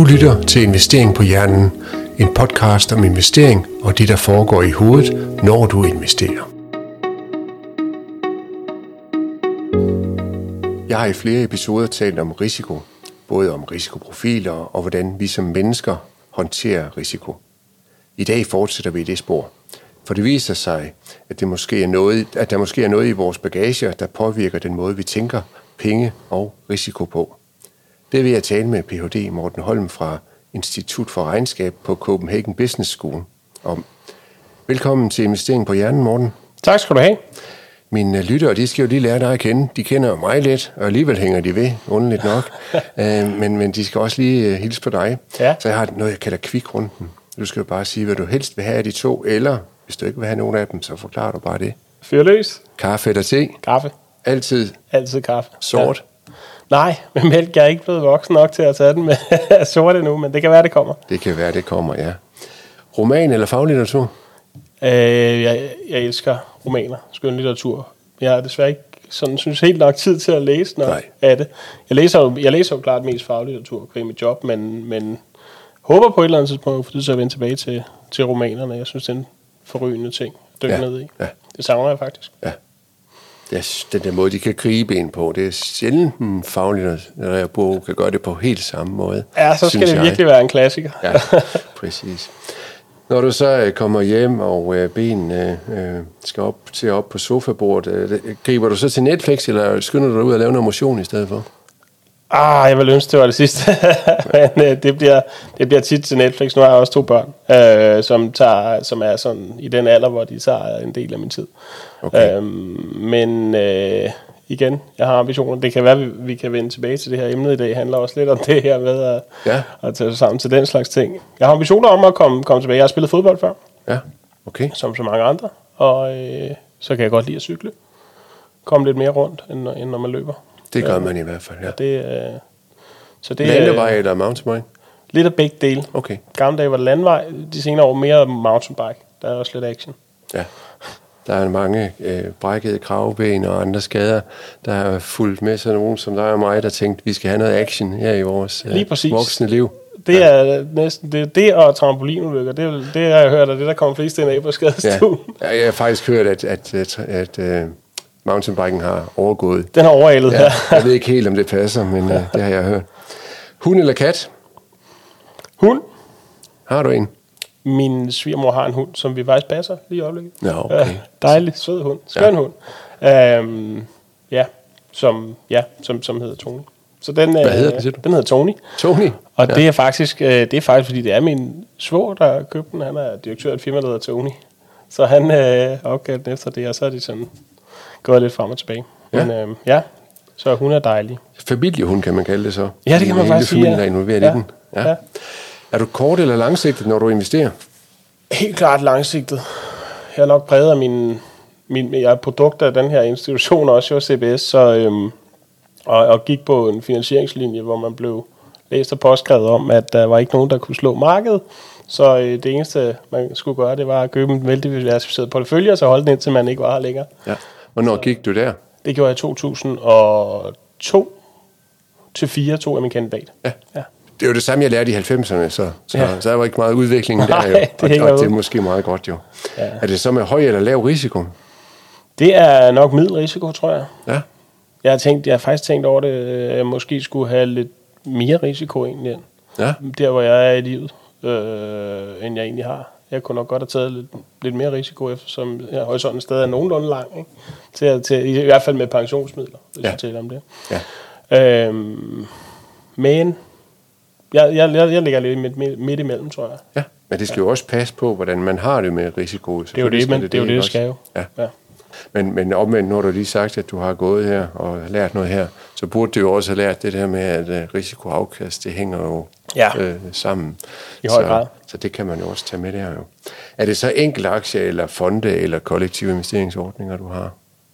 Du lytter til Investering på Hjernen, en podcast om investering og det, der foregår i hovedet, når du investerer. Jeg har i flere episoder talt om risiko, både om risikoprofiler og hvordan vi som mennesker håndterer risiko. I dag fortsætter vi i det spor, for det viser sig, at der måske er noget i vores bagager, der påvirker den måde, vi tænker penge og risiko på. Det vil jeg tale med Ph.D. Morten Holm fra Institut for Regnskab på Copenhagen Business School om. Velkommen til Investering på Hjernen, Morten. Tak skal du have. Mine lyttere, de skal jo lige lære dig at kende. De kender mig lidt, og alligevel hænger de ved, underligt nok. men de skal også lige hilse på dig. Ja. Så jeg har noget, jeg kalder kvikrunden. Du skal jo bare sige, hvad du helst vil have af de to, eller hvis du ikke vil have nogen af dem, så forklarer du bare det. Fyr løs. Kaffe eller te? Kaffe. Altid? Altid kaffe. Sort? Ja. Nej, med mælk. Jeg er ikke blevet voksen nok til at tage den med sort endnu, men det kan være, det kommer. Det kan være, det kommer, ja. Roman eller faglitteratur? Jeg elsker romaner, skøn litteratur. Jeg har desværre ikke sådan, synes helt nok tid til at læse noget af det. Jeg læser jo klart mest faglitteratur og mit job, men håber på et eller andet tidspunkt, fordi så vende tilbage til romanerne. Jeg synes, det er en forrygende ting at dykke ned i. Ja. Det savner jeg faktisk. Ja. Den der måde, de kan gribe en på, det er sjældent fagligt, når jeg bruger, kan gøre det på helt samme måde. Ja, så skal det virkelig være en klassiker. Ja, præcis. Når du så kommer hjem, og benene skal op på sofabordet, griber du så til Netflix, eller skynder du dig ud og lave noget motion i stedet for? Jeg ville ønske, det var det sidste. Men det bliver tit til Netflix. Nu har jeg også 2 børn, som er sådan i den alder, hvor de tager en del af min tid. Okay. Men igen, jeg har ambitioner. Det kan være, vi kan vende tilbage til det her emne i dag. Det handler også lidt om det her med at tage sig sammen til den slags ting. Jeg har ambitioner om at komme tilbage. Jeg har spillet fodbold før, ja. Okay. Som så mange andre. Og så kan jeg godt lide at cykle. Komme lidt mere rundt, end når man løber. Det gør man i hvert fald, ja. Det landevej eller mountainbike? Lidt af begge dele. Okay. Gamle dage var det landevej, de senere år mere mountainbike. Der er også lidt action. Ja, der er mange brækkede kravben og andre skader, der er fulgt med sådan nogen som dig og mig, der tænkte, vi skal have noget action her i vores voksne liv. Det er næsten det og trampolinulykker. Det har jeg hørt, og det der kommer flest ind af på skadestuen. Ja. Jeg har faktisk hørt, at mountainbiken har overgået. Den har overhalet, ja. Jeg ved ikke helt, om det passer, men det har jeg hørt. Hund eller kat? Hund. Har du en? Min svigermor har en hund, som vi faktisk passer lige i øjeblikket. Ja, okay. Dejlig, sød hund. Skøn hund. Som hedder Tony. Så den, hvad hedder den, siger du? Den hedder Tony. Tony? Og det er faktisk, fordi det er min svoger, der købte den. Han er direktør af et firma, der hedder Tony. Så han opgav den efter det, og så er de sådan gået lidt frem og tilbage. Ja. Men så hun er dejlig. Familiehund kan man kalde det så. Ja, det kan man faktisk sige. Hele familien er involveret i den. Ja. Ja. Er du kort eller langsigtet, når du investerer? Helt klart langsigtet. Jeg er nok præget af jeg er produkt af den her institution, også jo CBS, og gik på en finansieringslinje, hvor man blev læst og påskrevet om, at der var ikke nogen, der kunne slå markedet. Så det eneste, man skulle gøre, det var at købe en veldiversificeret portefølje, og så holde den indtil man ikke var her længere. Ja. Hvornår gik du der? Det gjorde jeg i 2002. Til 4 tog jeg min kandidat. Ja. Ja. Det var det samme, jeg lærte i 90'erne, så der var ikke meget udvikling der. Jo. Og det er måske meget godt jo. Ja. Er det så med høj eller lav risiko? Det er nok middelrisiko, tror jeg. Ja. Jeg har faktisk tænkt over det, jeg måske skulle have lidt mere risiko egentlig, der hvor jeg er i livet, end jeg egentlig har. Jeg kunne nok godt have taget lidt mere risiko, eftersom horisonten stadig er nogenlunde lang, ikke? I hvert fald med pensionsmidler, hvis jeg taler om det. Ja. Men jeg ligger lidt midt imellem, tror jeg. Ja, men det skal jo også passe på, hvordan man har det med risiko. Det er jo det skal jo. Ja. Ja. Men omvendt, når du lige sagt, at du har gået her og lært noget her, så burde du jo også have lært det der med, at risikoafkast, det hænger jo sammen. I høj grad. Så det kan man jo også tage med der jo. Er det så enkelte aktier, eller fonde, eller kollektive investeringsordninger, du har?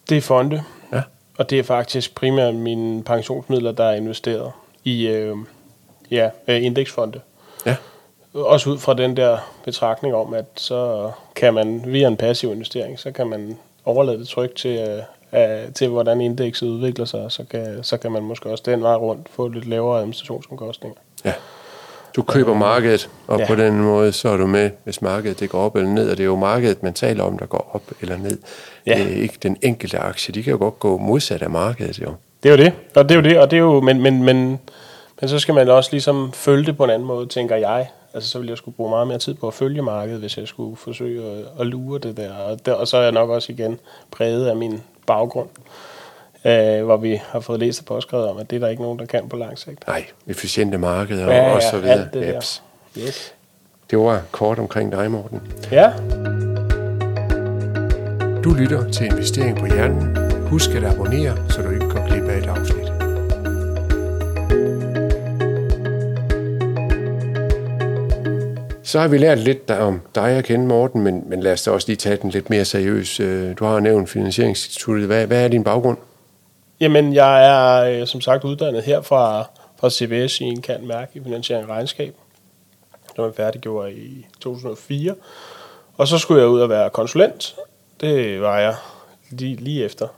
Det er fonde. Ja. Og det er faktisk primært mine pensionsmidler, der er investeret i indeksfonde. Ja. Også ud fra den der betragtning om, at så kan man via en passiv investering, så kan man overlade det trygt til hvordan indekset udvikler sig, så kan man måske også den vej rundt få lidt lavere administrationsomkostninger. Ja. Du køber markedet, og på den måde så er du med, hvis markedet det går op eller ned, og det er jo markedet, man taler om, der går op eller ned. Ja. Det er ikke den enkelte aktie, de kan jo godt gå modsat af markedet, jo. Det er jo det, og det er jo det, og det er jo, men så skal man også ligesom følge det på en anden måde, tænker jeg. Altså så ville jeg skulle bruge meget mere tid på at følge markedet, hvis jeg skulle forsøge at lure det der. Og så er jeg nok også igen præget af min baggrund, hvor vi har fået læst og påskrevet om, at det er der ikke nogen, der kan på lang sigt. Nej, efficiente markeder og så videre. Det, yes. Det var kort omkring dig, Morten. Ja. Du lytter til Investering på Hjernen. Husk at abonnere, så du ikke går glip af et afsnit. Så har vi lært lidt om dig at kende, Morten, men lad os da også lige tage den lidt mere seriøs. Du har nævnt Finansieringsinstituttet. Hvad er din baggrund? Jamen, jeg er som sagt uddannet her fra CBS i en cand.merc. i Finansiering og Regnskab, som jeg færdiggjorde i 2004. Og så skulle jeg ud og være konsulent. Det var jeg lige efter.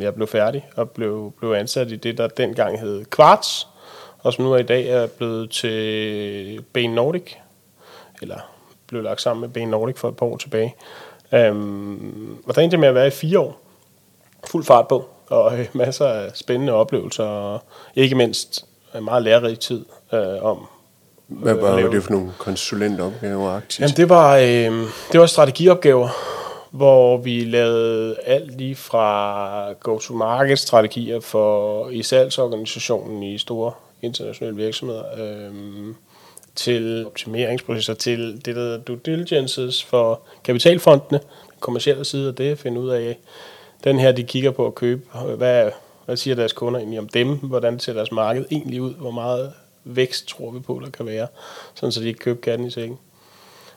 Jeg blev færdig og blev ansat i det, der dengang hed Quartz, og som nu er i dag er blevet til Bain Nordic, eller blev lagt sammen med Bain Nordic for et par år tilbage. Og der endte jeg med at være i 4 år. Fuld fart på, og masser af spændende oplevelser, og ikke mindst meget lærerig tid om. Hvad var det for nogle konsulentopgaver? Jamen, det var strategiopgaver, hvor vi lavede alt lige fra go-to-market-strategier i salgsorganisationen i store internationale virksomheder, til optimeringsprocesser, til det, der hedder due diligences for kapitalfondene, den kommercielle side af det, finde ud af den her, de kigger på at købe, hvad siger deres kunder egentlig om dem, hvordan ser deres marked egentlig ud, hvor meget vækst tror vi på, der kan være, sådan så de ikke køber katten i sækken.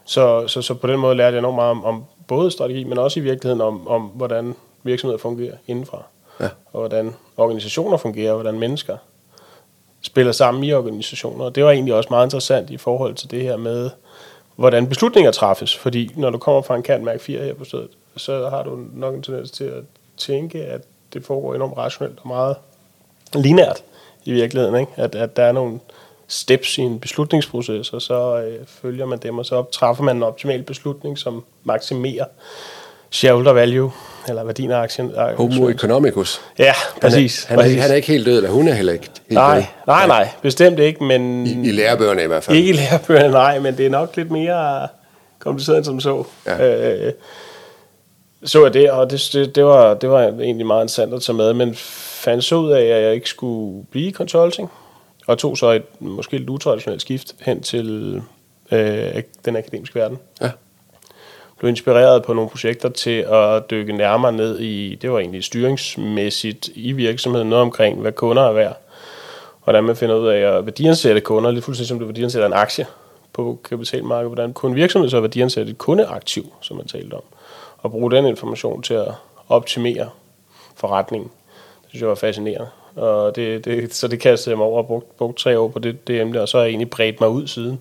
Så på den måde lærte jeg enormt meget om både strategi, men også i virkeligheden om hvordan virksomheder fungerer indenfra, og hvordan organisationer fungerer, og hvordan mennesker spiller sammen i organisationer, og det var egentlig også meget interessant i forhold til det her med, hvordan beslutninger træffes, fordi når du kommer fra en cand.merc. 4 her på stedet, så har du nok en tendens til at tænke, at det foregår enormt rationelt og meget lineært i virkeligheden, ikke? At der er nogle steps i en beslutningsproces, og så følger man dem, og så træffer man en optimal beslutning, som maksimerer shareholder value, eller værdien af aktien. Homo economicus. Ja, præcis. Han er ikke helt død, eller hun er heller ikke helt død. Nej, bestemt ikke, men... I lærebøgerne i hvert fald. Ikke i lærebøgerne, nej, men det er nok lidt mere kompliceret, end som så. Ja. Så er det, og det var egentlig meget interessant at tage med, men fandt så ud af, at jeg ikke skulle blive consulting, og tog så et måske lidt utraditionelt skift hen til den akademiske verden. Ja. Blev inspireret på nogle projekter til at dykke nærmere ned i, det var egentlig styringsmæssigt i virksomheden, noget omkring, hvad kunder er værd. Hvordan man finder ud af at værdiansætte kunder, lidt fuldstændig som du værdiansætter en aktie på kapitalmarkedet. Hvordan kunne en virksomhed så værdiansætte et kundeaktiv, som man talte om, og bruge den information til at optimere forretningen. Det synes jeg var fascinerende. Og så det kastede jeg mig over og brugte 3 år på det emne, og så har jeg egentlig bredt mig ud siden,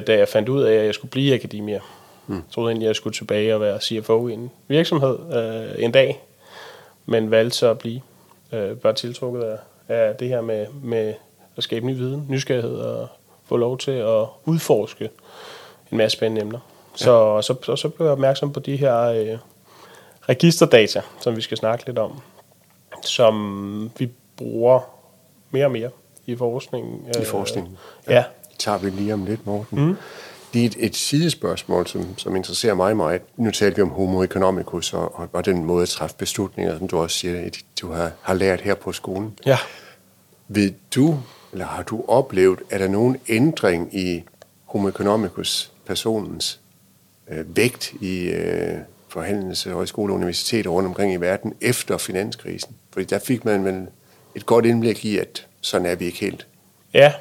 da jeg fandt ud af, at jeg skulle blive i akademia. Jeg troede egentlig, at jeg skulle tilbage og være CFO i en virksomhed en dag, men valgte så at blive bare tiltrukket af det her med at skabe ny viden, nysgerrighed og få lov til at udforske en masse spændende emner. Så blev jeg opmærksom på de her registerdata, som vi skal snakke lidt om, som vi bruger mere og mere i forskningen. I forskningen? Ja. Det tager vi lige om lidt, Morten. Det er et sidespørgsmål, som interesserer mig meget. Nu talte vi om Homo economicus og den måde at træffe beslutninger, som du også siger, du har lært her på skolen. Ja. Har du oplevet, at der er nogen ændring i Homo economicus, personens vægt i forhandlelse, højskole og universiteter rundt omkring i verden efter finanskrisen? Fordi der fik man vel et godt indblik i, at sådan er vi ikke helt. Ja,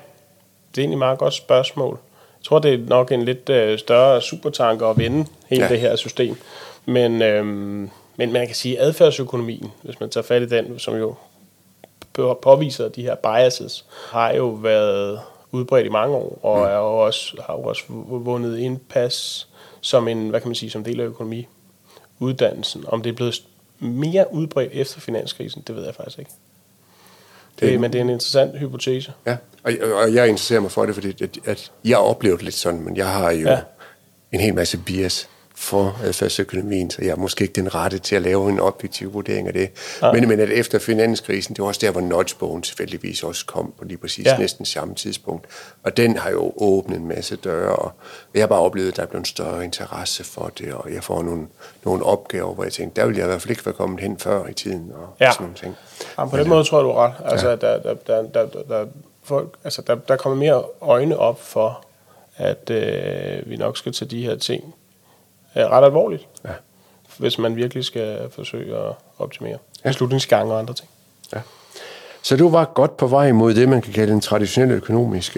det er egentlig et meget godt spørgsmål. Jeg tror, det er nok en lidt større supertanker at vende hele det her system. Men man kan sige, at adfærdsøkonomien, hvis man tager fat i den, som jo påviser de her biases, har jo været udbredt i mange år, og er jo har jo også vundet indpas som en, hvad kan man sige, som del af økonomiuddannelsen. Om det er blevet mere udbredt efter finanskrisen, det ved jeg faktisk ikke. Men det er en interessant hypotese. Ja, og jeg interesserer mig for det, fordi at jeg har oplevet lidt sådan, men jeg har jo en hel masse bias for adfærdsøkonomien, så jeg er måske ikke den rette til at lave en objektiv vurdering af det. Ja. Men at efter finanskrisen, det var også der, hvor nudgebogen tilfældigvis også kom på lige præcis næsten samme tidspunkt. Og den har jo åbnet en masse døre, og jeg har bare oplevet, at der er blevet en større interesse for det, og jeg får nogle opgaver, hvor jeg tænker, der ville jeg i hvert fald ikke være kommet hen før i tiden, og sådan nogle ting. Ja, på den måde tror jeg, du er ret. Altså, der kommer mere øjne op for, at vi nok skal tage de her ting ret alvorligt, hvis man virkelig skal forsøge at optimere beslutningsgange og andre ting. Ja. Så du var godt på vej mod det, man kan kalde en traditionel økonomisk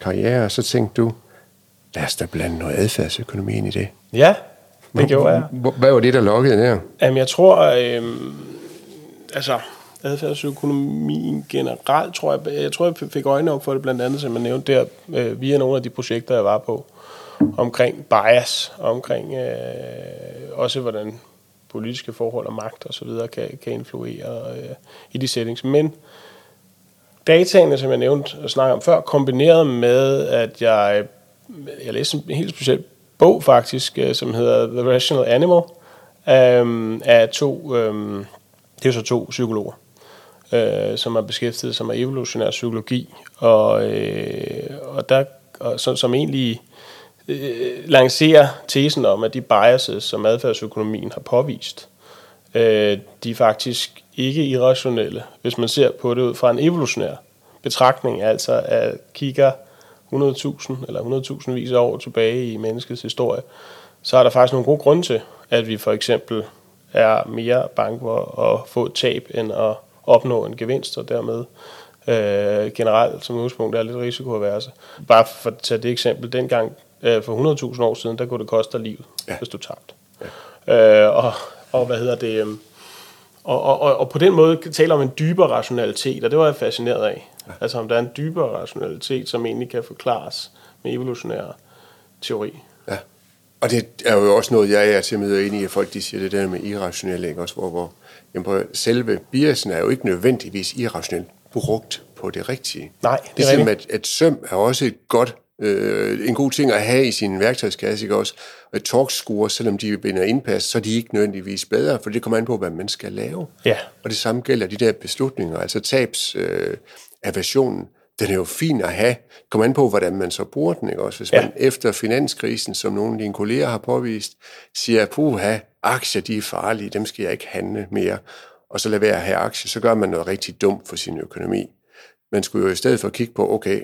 karriere, og så tænkte du, lad os da blande noget adfærdsøkonomi ind i det. Ja, det gjorde jeg. Hvad var det, der lukkede der? Jamen, jeg tror, adfærdsøkonomien generelt, jeg fik øjne op for det, blandt andet, som man nævnte der, via nogle af de projekter, jeg var på, omkring bias, omkring også hvordan politiske forhold og magt og så videre kan influere i de settings. Men dataene, som jeg nævnte og snakkede om før, kombineret med, at jeg læste en helt speciel bog faktisk, som hedder The Rational Animal, af to psykologer, som har beskæftiget sig med evolutionær psykologi, og som egentlig lancerer tesen om, at de biases, som adfærdsøkonomien har påvist, de er faktisk ikke irrationelle, hvis man ser på det ud fra en evolutionær betragtning, altså at kigger 100.000 eller 100.000 vis år tilbage i menneskets historie, så er der faktisk nogle gode grunde til, at vi for eksempel er mere bange for at få et tab, end at opnå en gevinst, og dermed generelt som udgangspunkt er lidt risikoaverse. Bare for at tage det eksempel, dengang for 100.000 år siden, der kunne det koste dig livet, hvis du tabte. Ja. Og på den måde taler om en dybere rationalitet, og det var jeg fascineret af. Ja. Altså om der er en dybere rationalitet, som egentlig kan forklares med evolutionær teori. Ja. Og det er jo også noget, jeg er til med enig i, at folk de siger det der med irrationelle, ikke? Også hvor selve biasen er jo ikke nødvendigvis irrationelt brugt på det rigtige. Nej, det er simpelthen, at søm er også et godt en god ting at have i sin værktøjskasse, ikke også? Og torkskuer, selvom de binder indpas, så er de ikke nødvendigvis bedre, for det kommer an på, hvad man skal lave. Ja. Og det samme gælder de der beslutninger, altså tabsaversionen. Den er jo fin at have. Kommer an på, hvordan man så bruger den, ikke også? Hvis man efter finanskrisen, som nogle af dine kolleger har påvist, siger, puha, aktier, de er farlige, dem skal jeg ikke handle mere. Og så lad være at have aktier, så gør man noget rigtig dumt for sin økonomi. Man skulle jo i stedet for kigge på, okay,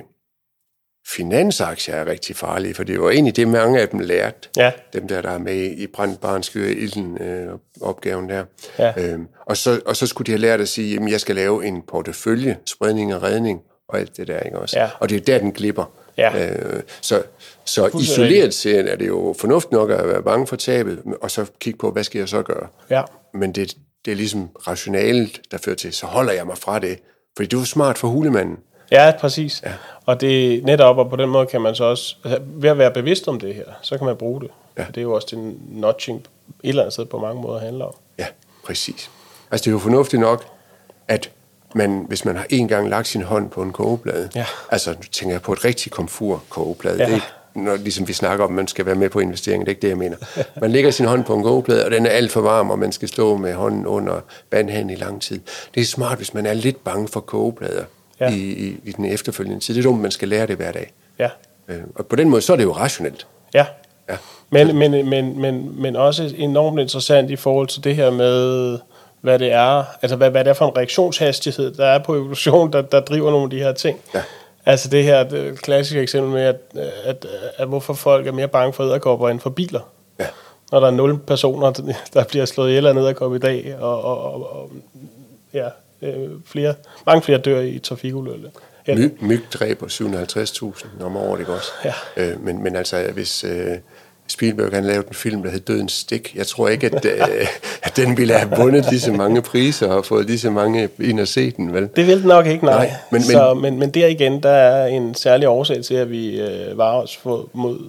finansaktier er rigtig farlige, for det var egentlig det, mange af dem lærte. Ja. Dem der er med i brandbarnskyr-opgaven der. Ja. Og så skulle de have lært at sige, jamen jeg skal lave en portefølje, spredning og redning, og alt det der, ikke også? Ja. Og det er der, den glipper. Ja. Så isoleret set er det jo fornuftigt nok at være bange for tabet, og så kigge på, hvad skal jeg så gøre? Ja. Men det er ligesom rationalet, der fører til, så holder jeg mig fra det, fordi det er jo smart for hulemanden. Ja, præcis. Ja. Og det er netop, og på den måde kan man så også, ved at være bevidst om det her, så kan man bruge det. Ja. Det er jo også det nudging, et eller andet sted på mange måder handler om. Ja, præcis. Altså det er jo fornuftigt nok, at man, hvis man har en gang lagt sin hånd på en kogeplade, altså nu tænker jeg på et rigtig komfur kogeplade, det er ikke, når, ligesom vi snakker om, man skal være med på investeringen, det er ikke det, jeg mener. Man lægger sin hånd på en kogeplade, og den er alt for varm, og man skal stå med hånden under vandhanen i lang tid. Det er smart, hvis man er lidt bange for kogeplader. Ja. I den efterfølgende tid. Det er dumt, man skal lære det hver dag. Ja. Og på den måde, så er det jo rationelt. Ja. Ja. Men også enormt interessant i forhold til det her med, hvad det er, altså hvad det er for en reaktionshastighed, der er på evolution, der driver nogle af de her ting. Ja. Altså det her klassiske eksempel med, at hvorfor folk er mere bange for edderkopper end for biler. Ja. Når der er 0 personer, der bliver slået ihjel af en edderkop i dag, mange flere dør i trafikulykker. Myg dræber 750.000 om året, ikke også? Ja. Men altså, hvis Spielberg han lavede en film, der hed Dødens Stik, jeg tror ikke, at den ville have vundet lige så mange priser og fået lige så mange ind at se den, vel? Det ville den nok ikke, nej. Men der igen, der er en særlig årsag til, at vi varer os mod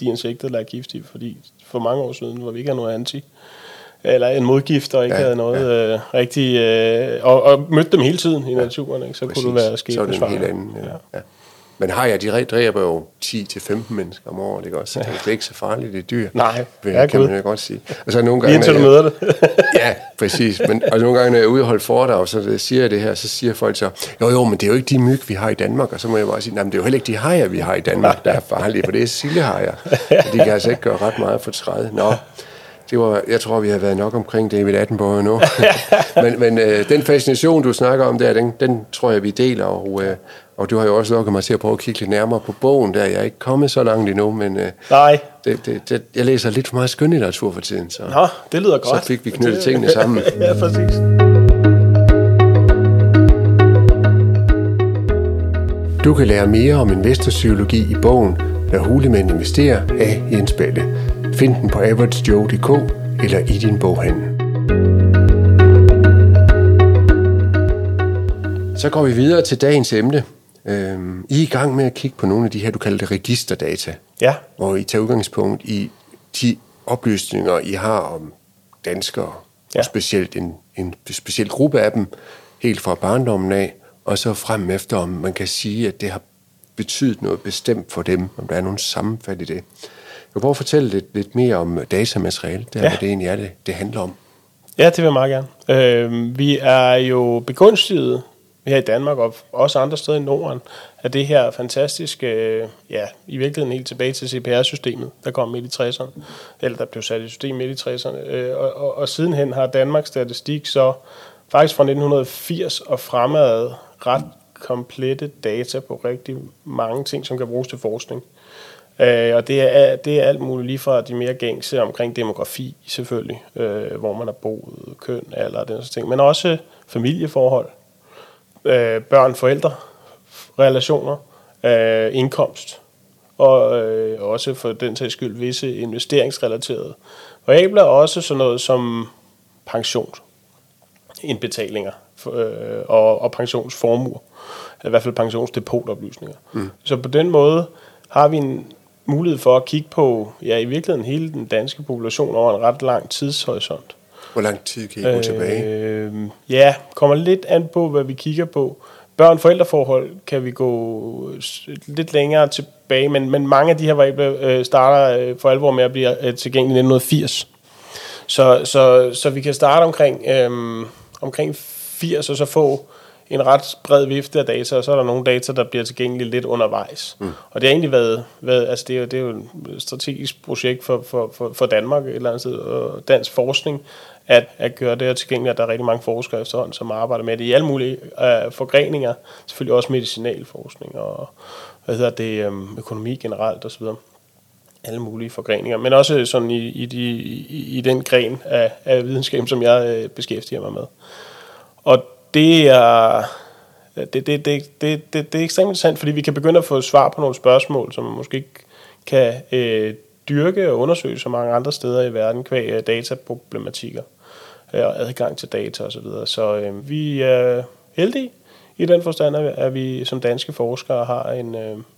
de insekter, der er giftige, fordi for mange år siden, hvor vi ikke har noget anti, eller en modgift, og ikke havde noget rigtig... Og mødte dem hele tiden i naturen, ikke? Så præcis. Kunne det være skæbnesvanger. Så er det en helt anden, ja. Men hajer, de dræber jo 10-15 mennesker om året, ikke også? Så det er ikke så farligt, det er dyr. Nej, kan man jo godt sige. Og så nogle gange, indtil du møder det. Ja, præcis. Men, og nogle gange, når jeg er ude og holde foredrag, så siger jeg det her, så siger folk så, jo, men det er jo ikke de myg, vi har i Danmark. Og så må jeg bare sige, nej, men det er jo heller ikke de hajer, vi har i Danmark, der er farlige, for det er sildehajer. De kan altså ikke gøre ret meget for træet. Nå. Jeg tror, vi har været nok omkring David Attenborough nu. men den fascination, du snakker om der, den tror jeg, vi deler. Og du har jo også lukket mig til at prøve at kigge lidt nærmere på bogen der. Jeg er ikke kommet så langt endnu, men nej. Jeg læser lidt for meget skønlitteratur for tiden. Så, nå, det lyder godt. Så fik vi knyttet tingene sammen. Ja, præcis. Du kan lære mere om investorpsykologi i bogen Når hulemænd investerer af Jens Balle. Find den på averagejoe.dk eller i din boghandel. Så går vi videre til dagens emne. I er i gang med at kigge på nogle af de her, du kalder det registerdata. Ja. Hvor I tager udgangspunkt i de oplysninger, I har om danskere. Ja. Og specielt en speciel gruppe af dem, helt fra barndommen af, og så frem efter, om man kan sige, at det har betydet noget bestemt for dem, om der er nogen sammenfald i det. Jeg vil prøve at fortælle lidt mere om datamateriale, der hvad det egentlig er, det handler om. Ja, det vil jeg meget gerne. Vi er jo begunstiget her i Danmark, og også andre steder i Norden, af det her fantastiske, i virkeligheden helt tilbage til CPR-systemet, der kom midt i 60'erne, eller der blev sat i system midt i 60'erne. Og sidenhen har Danmarks Statistik så faktisk fra 1980 og fremad ret komplette data på rigtig mange ting, som kan bruges til forskning. Og det er alt muligt, lige fra de mere gængse omkring demografi selvfølgelig, hvor man har boet, køn, alder og den slags ting, men også familieforhold, børn, forældre, relationer, indkomst, og også for den sags skyld visse investeringsrelaterede variabler, også sådan noget som pension, indbetalinger og pensionsformuer, eller i hvert fald pensionsdepotoplysninger. Mm. Så på den måde har vi en mulighed for at kigge på, i virkeligheden hele den danske population over en ret lang tidshorisont. Hvor lang tid kan I gå tilbage? Kommer lidt an på, hvad vi kigger på. Børn-forældreforhold kan vi gå lidt længere tilbage, men mange af de her variabler starter for alvor med at blive tilgængelige i 1980. Så vi kan starte omkring 80 og så få en ret bred vifte af data, og så er der nogle data, der bliver tilgængelige lidt undervejs. Mm. Og det har egentlig været altså det er jo et strategisk projekt for Danmark, et eller andet sted, og dansk forskning, at gøre det her tilgængeligt, at der er rigtig mange forskere efterhånden, som arbejder med det i alle mulige forgreninger, selvfølgelig også medicinalforskning og økonomi generelt osv., alle mulige forgreninger, men også sådan i den gren af videnskab, som jeg beskæftiger mig med. Og Det er ekstremt interessant, fordi vi kan begynde at få svar på nogle spørgsmål, som man måske ikke kan dyrke og undersøge så mange andre steder i verden, kvæg dataproblematikker og adgang til data osv. Så vi er heldige i den forstand, at vi som danske forskere har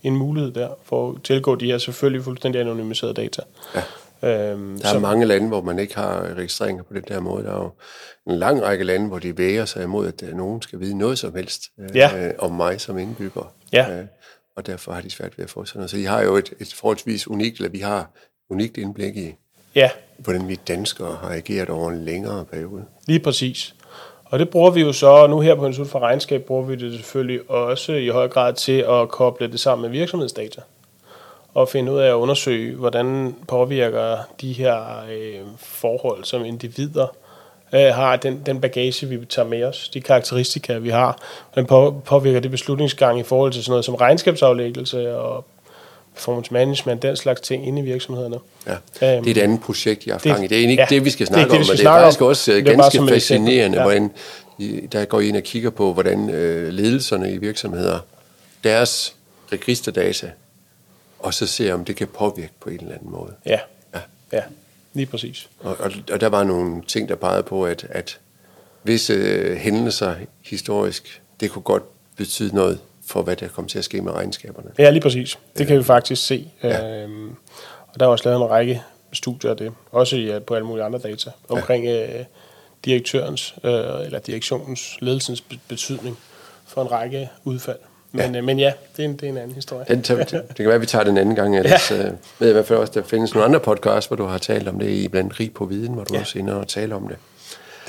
en mulighed der for at tilgå de her selvfølgelig fuldstændig anonymiserede data. Ja. Der er mange lande, hvor man ikke har registreringer på den der måde. Der er jo en lang række lande, hvor de væger sig imod, at nogen skal vide noget som helst om mig som indbygger. Ja. Og derfor har de svært ved at få sådan noget. Så I har jo et forholdsvis unikt, eller vi har unikt indblik i, hvordan vi danskere har ageret over en længere periode. Lige præcis. Og det bruger vi jo så, nu her på Institut for Regnskab, bruger vi det selvfølgelig også i høj grad til at koble det sammen med virksomhedsdata. Og finde ud af at undersøge, hvordan påvirker de her forhold, som individer har, den bagage, vi tager med os, de karakteristika, vi har, hvordan påvirker det beslutningsgang i forhold til sådan noget som regnskabsaflæggelse og performance management, den slags ting inde i virksomhederne. Ja, det er et andet projekt, jeg har gang i. Det er ikke det, vi skal snakke om, og det er faktisk også ganske fascinerende, hvordan der går I ind og kigger på, hvordan ledelserne i virksomheder, deres registerdata, og så se, om det kan påvirke på en eller anden måde. Ja. Lige præcis. Og der var nogle ting, der pegede på, at visse hændelser historisk, det kunne godt betyde noget for, hvad der kom til at ske med regnskaberne. Ja, lige præcis. Det kan vi faktisk se. Ja. Og der er også lavet en række studier af det, også på alle mulige andre data, omkring direktørens, eller direktionens, ledelsens betydning for en række udfald. Men ja, men ja, det er en anden historie. Det kan være, vi tager den anden gang. Ellers, ja. Ved jeg i hvert fald også, der findes nogle andre podcasts, hvor du har talt om det, i blandt Rig på Viden, hvor du også ender og taler om det.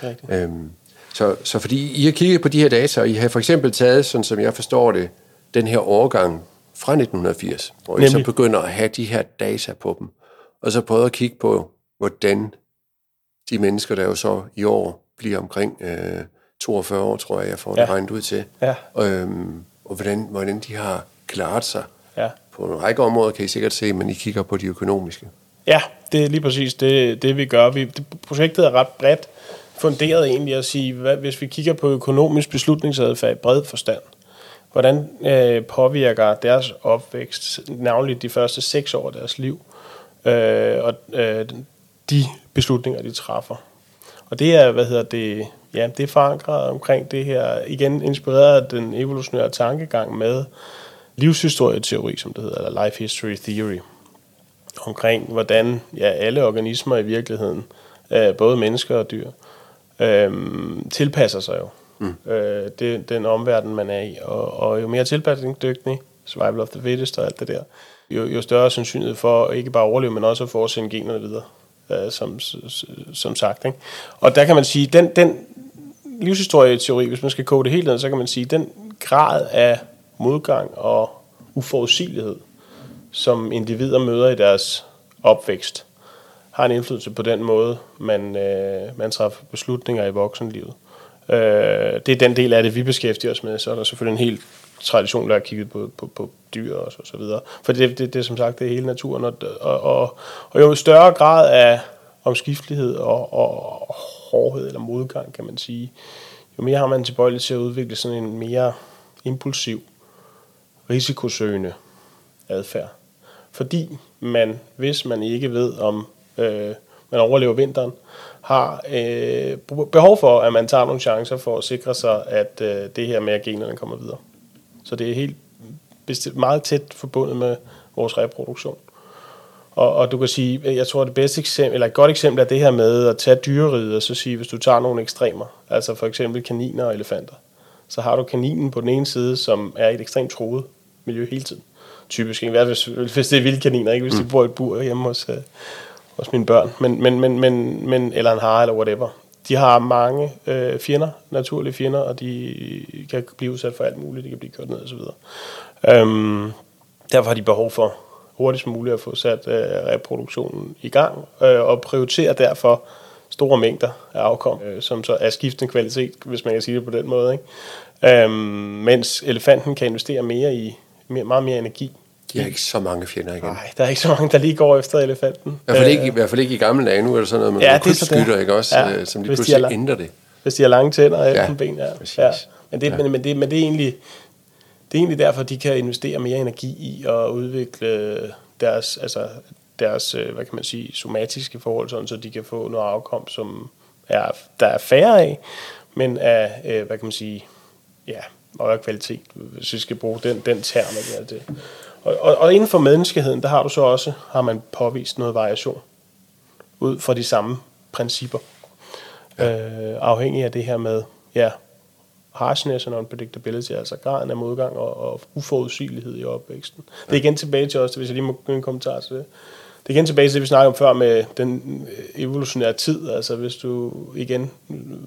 Det er rigtigt. Så fordi I har kigget på de her data, og I har for eksempel taget, sådan som jeg forstår det, den her årgang fra 1980, hvor I så begynder at have de her data på dem, og så prøver at kigge på, hvordan de mennesker, der jo så i år bliver omkring 42 år, tror jeg får det regnet ud til, og hvordan de har klaret sig. Ja. På en række områder kan I sikkert se, men I kigger på de økonomiske. Ja, det er lige præcis det vi gør. Projektet er ret bredt funderet egentlig at sige, hvis vi kigger på økonomisk beslutningsadfærd i bred forstand, hvordan påvirker deres opvækst, navnligt de første 6 år af deres liv, og de beslutninger, de træffer. Og det er, det er forankret omkring det her, igen inspireret af den evolutionære tankegang med livshistorieteori, som det hedder, eller life history theory, omkring hvordan alle organismer i virkeligheden, både mennesker og dyr, tilpasser sig jo. Den omverden, man er i. Og jo mere tilpasningsdygtig, survival of the fittest og alt det der, jo større sandsynlighed for ikke bare at overleve, men også at få sine generne videre, som sagt. Ikke? Og der kan man sige, den livshistorieteori, hvis man skal kode det hele ned, så kan man sige, den grad af modgang og uforudsigelighed, som individer møder i deres opvækst, har en indflydelse på den måde, man træffer beslutninger i voksenlivet. Det er den del af det, vi beskæftiger os med. Så er der selvfølgelig en hel tradition, der er kigget på dyr og så videre. For det er som sagt, det er hele naturen. Og jo større grad af omskiftelighed og hårdhed eller modgang, kan man sige, jo mere har man tilbøjelighed til at udvikle sådan en mere impulsiv, risikosøgende adfærd. Fordi man, hvis man ikke ved, om man overlever vinteren, har behov for, at man tager nogle chancer for at sikre sig, at det her med, at generne kommer videre. Så det er helt meget tæt forbundet med vores reproduktion. Og du kan sige, jeg tror, det bedste eksempel, eller et godt eksempel er det her med at tage dyreriget, og så sige, hvis du tager nogle ekstremer, altså for eksempel kaniner og elefanter, så har du kaninen på den ene side, som er et ekstremt truet miljø hele tiden. Typisk, ikke? Hvis det er vilde kaniner, ikke? Hvis de bor i et bur hjemme hos mine børn, men eller en hare, eller whatever. De har mange fjender, naturlige fjender, og de kan blive udsat for alt muligt, de kan blive kørt ned, og så videre. Derfor har de behov for hurtigst muligt at få sat reproduktionen i gang, og prioriterer derfor store mængder af afkom, som så er skiftende kvalitet, hvis man kan sige det på den måde, ikke? Mens elefanten kan investere meget mere energi. Der er ikke så mange fjender igen. Nej, der er ikke så mange, der lige går efter elefanten. I hvert fald ikke i gamle dage. Nu er der sådan noget med krybskytter, ikke også? Ja, som de pludselig ændrer det. Hvis de har lange tænder og elfenben. Ja. Men det er egentlig derfor, de kan investere mere energi i at udvikle deres hvad kan man sige, somatiske forhold, sådan, så de kan få noget afkom, som der er færre af, men af, hvad kan man sige, højere kvalitet, hvis vi skal bruge den term, ikke? Det. Og inden for menneskeheden, der har man påvist noget variation ud fra de samme principper. Afhængig af det her med harshness and unpredictability, altså graden af modgang og uforudsigelighed i opvæksten. Det er igen tilbage til os, hvis jeg lige må give en kommentar til det. Det er igen tilbage til det, vi snakkede om før med den evolutionære tid. Altså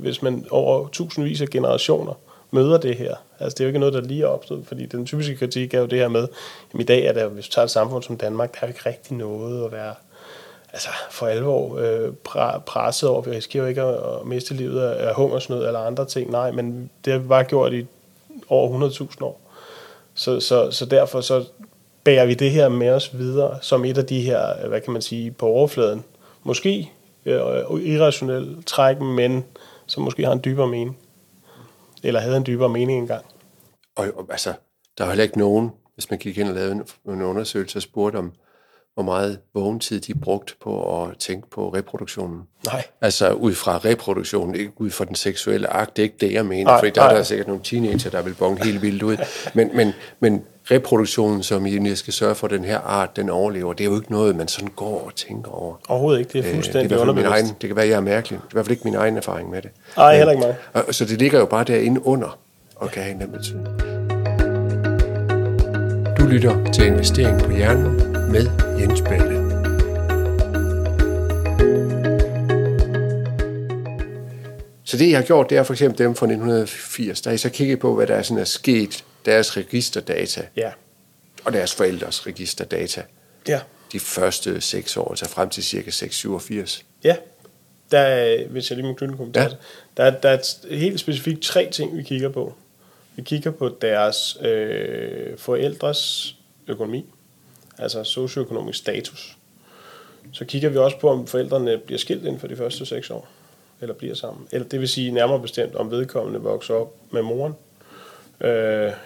hvis man over tusindvis af generationer møder det her. Altså det er jo ikke noget, der lige er opstået, fordi den typiske kritik er jo det her med, i dag er der, hvis du tager et samfund som Danmark, der er jo ikke rigtig noget at være for alvor presset over. Vi risikerer jo ikke at miste livet af hungersnød eller andre ting. Nej, men det har vi bare gjort i over 100.000 år. Så derfor så bærer vi det her med os videre som et af de her, hvad kan man sige, på overfladen. Måske irrationelt træk, men som måske har en dybere mening. Eller havde en dybere mening engang. Og altså, der er heller ikke nogen, hvis man gik ind og lavede en undersøgelse og spurgte om, hvor meget vågentid de brugte på at tænke på reproduktionen. Nej. Altså ud fra reproduktionen, ikke ud fra den seksuelle akt, det er ikke det, jeg mener, for der er sikkert nogle teenager, der vil bonge helt vildt ud. Men reproduktionen, som jeg skal sørge for, at den her art, den overlever. Det er jo ikke noget, man sådan går og tænker over. Overhovedet ikke, det er fuldstændig underbevidst. Det kan være, jeg er mærkelig. Det er i hvert fald ikke min egen erfaring med det. Nej, heller ikke mig. Så det ligger jo bare derinde under, og kan have en nem betydning. Du lytter til Investering på Hjernen med Jens Balle. Så det, jeg har gjort, det er for eksempel dem fra 1980, der har I så kigget på, hvad der sådan er sket, deres registerdata, ja, og deres forældres registerdata, ja, de første 6 år, altså frem til cirka 6-87. Ja, der er, hvis jeg lige må knytte en kommentar, ja, der er helt specifikt 3 ting, vi kigger på. Vi kigger på deres forældres økonomi, altså socioøkonomisk status. Så kigger vi også på, om forældrene bliver skilt inden for de første 6 år. Eller bliver sammen. Eller det vil sige nærmere bestemt, om vedkommende vokser op med moren,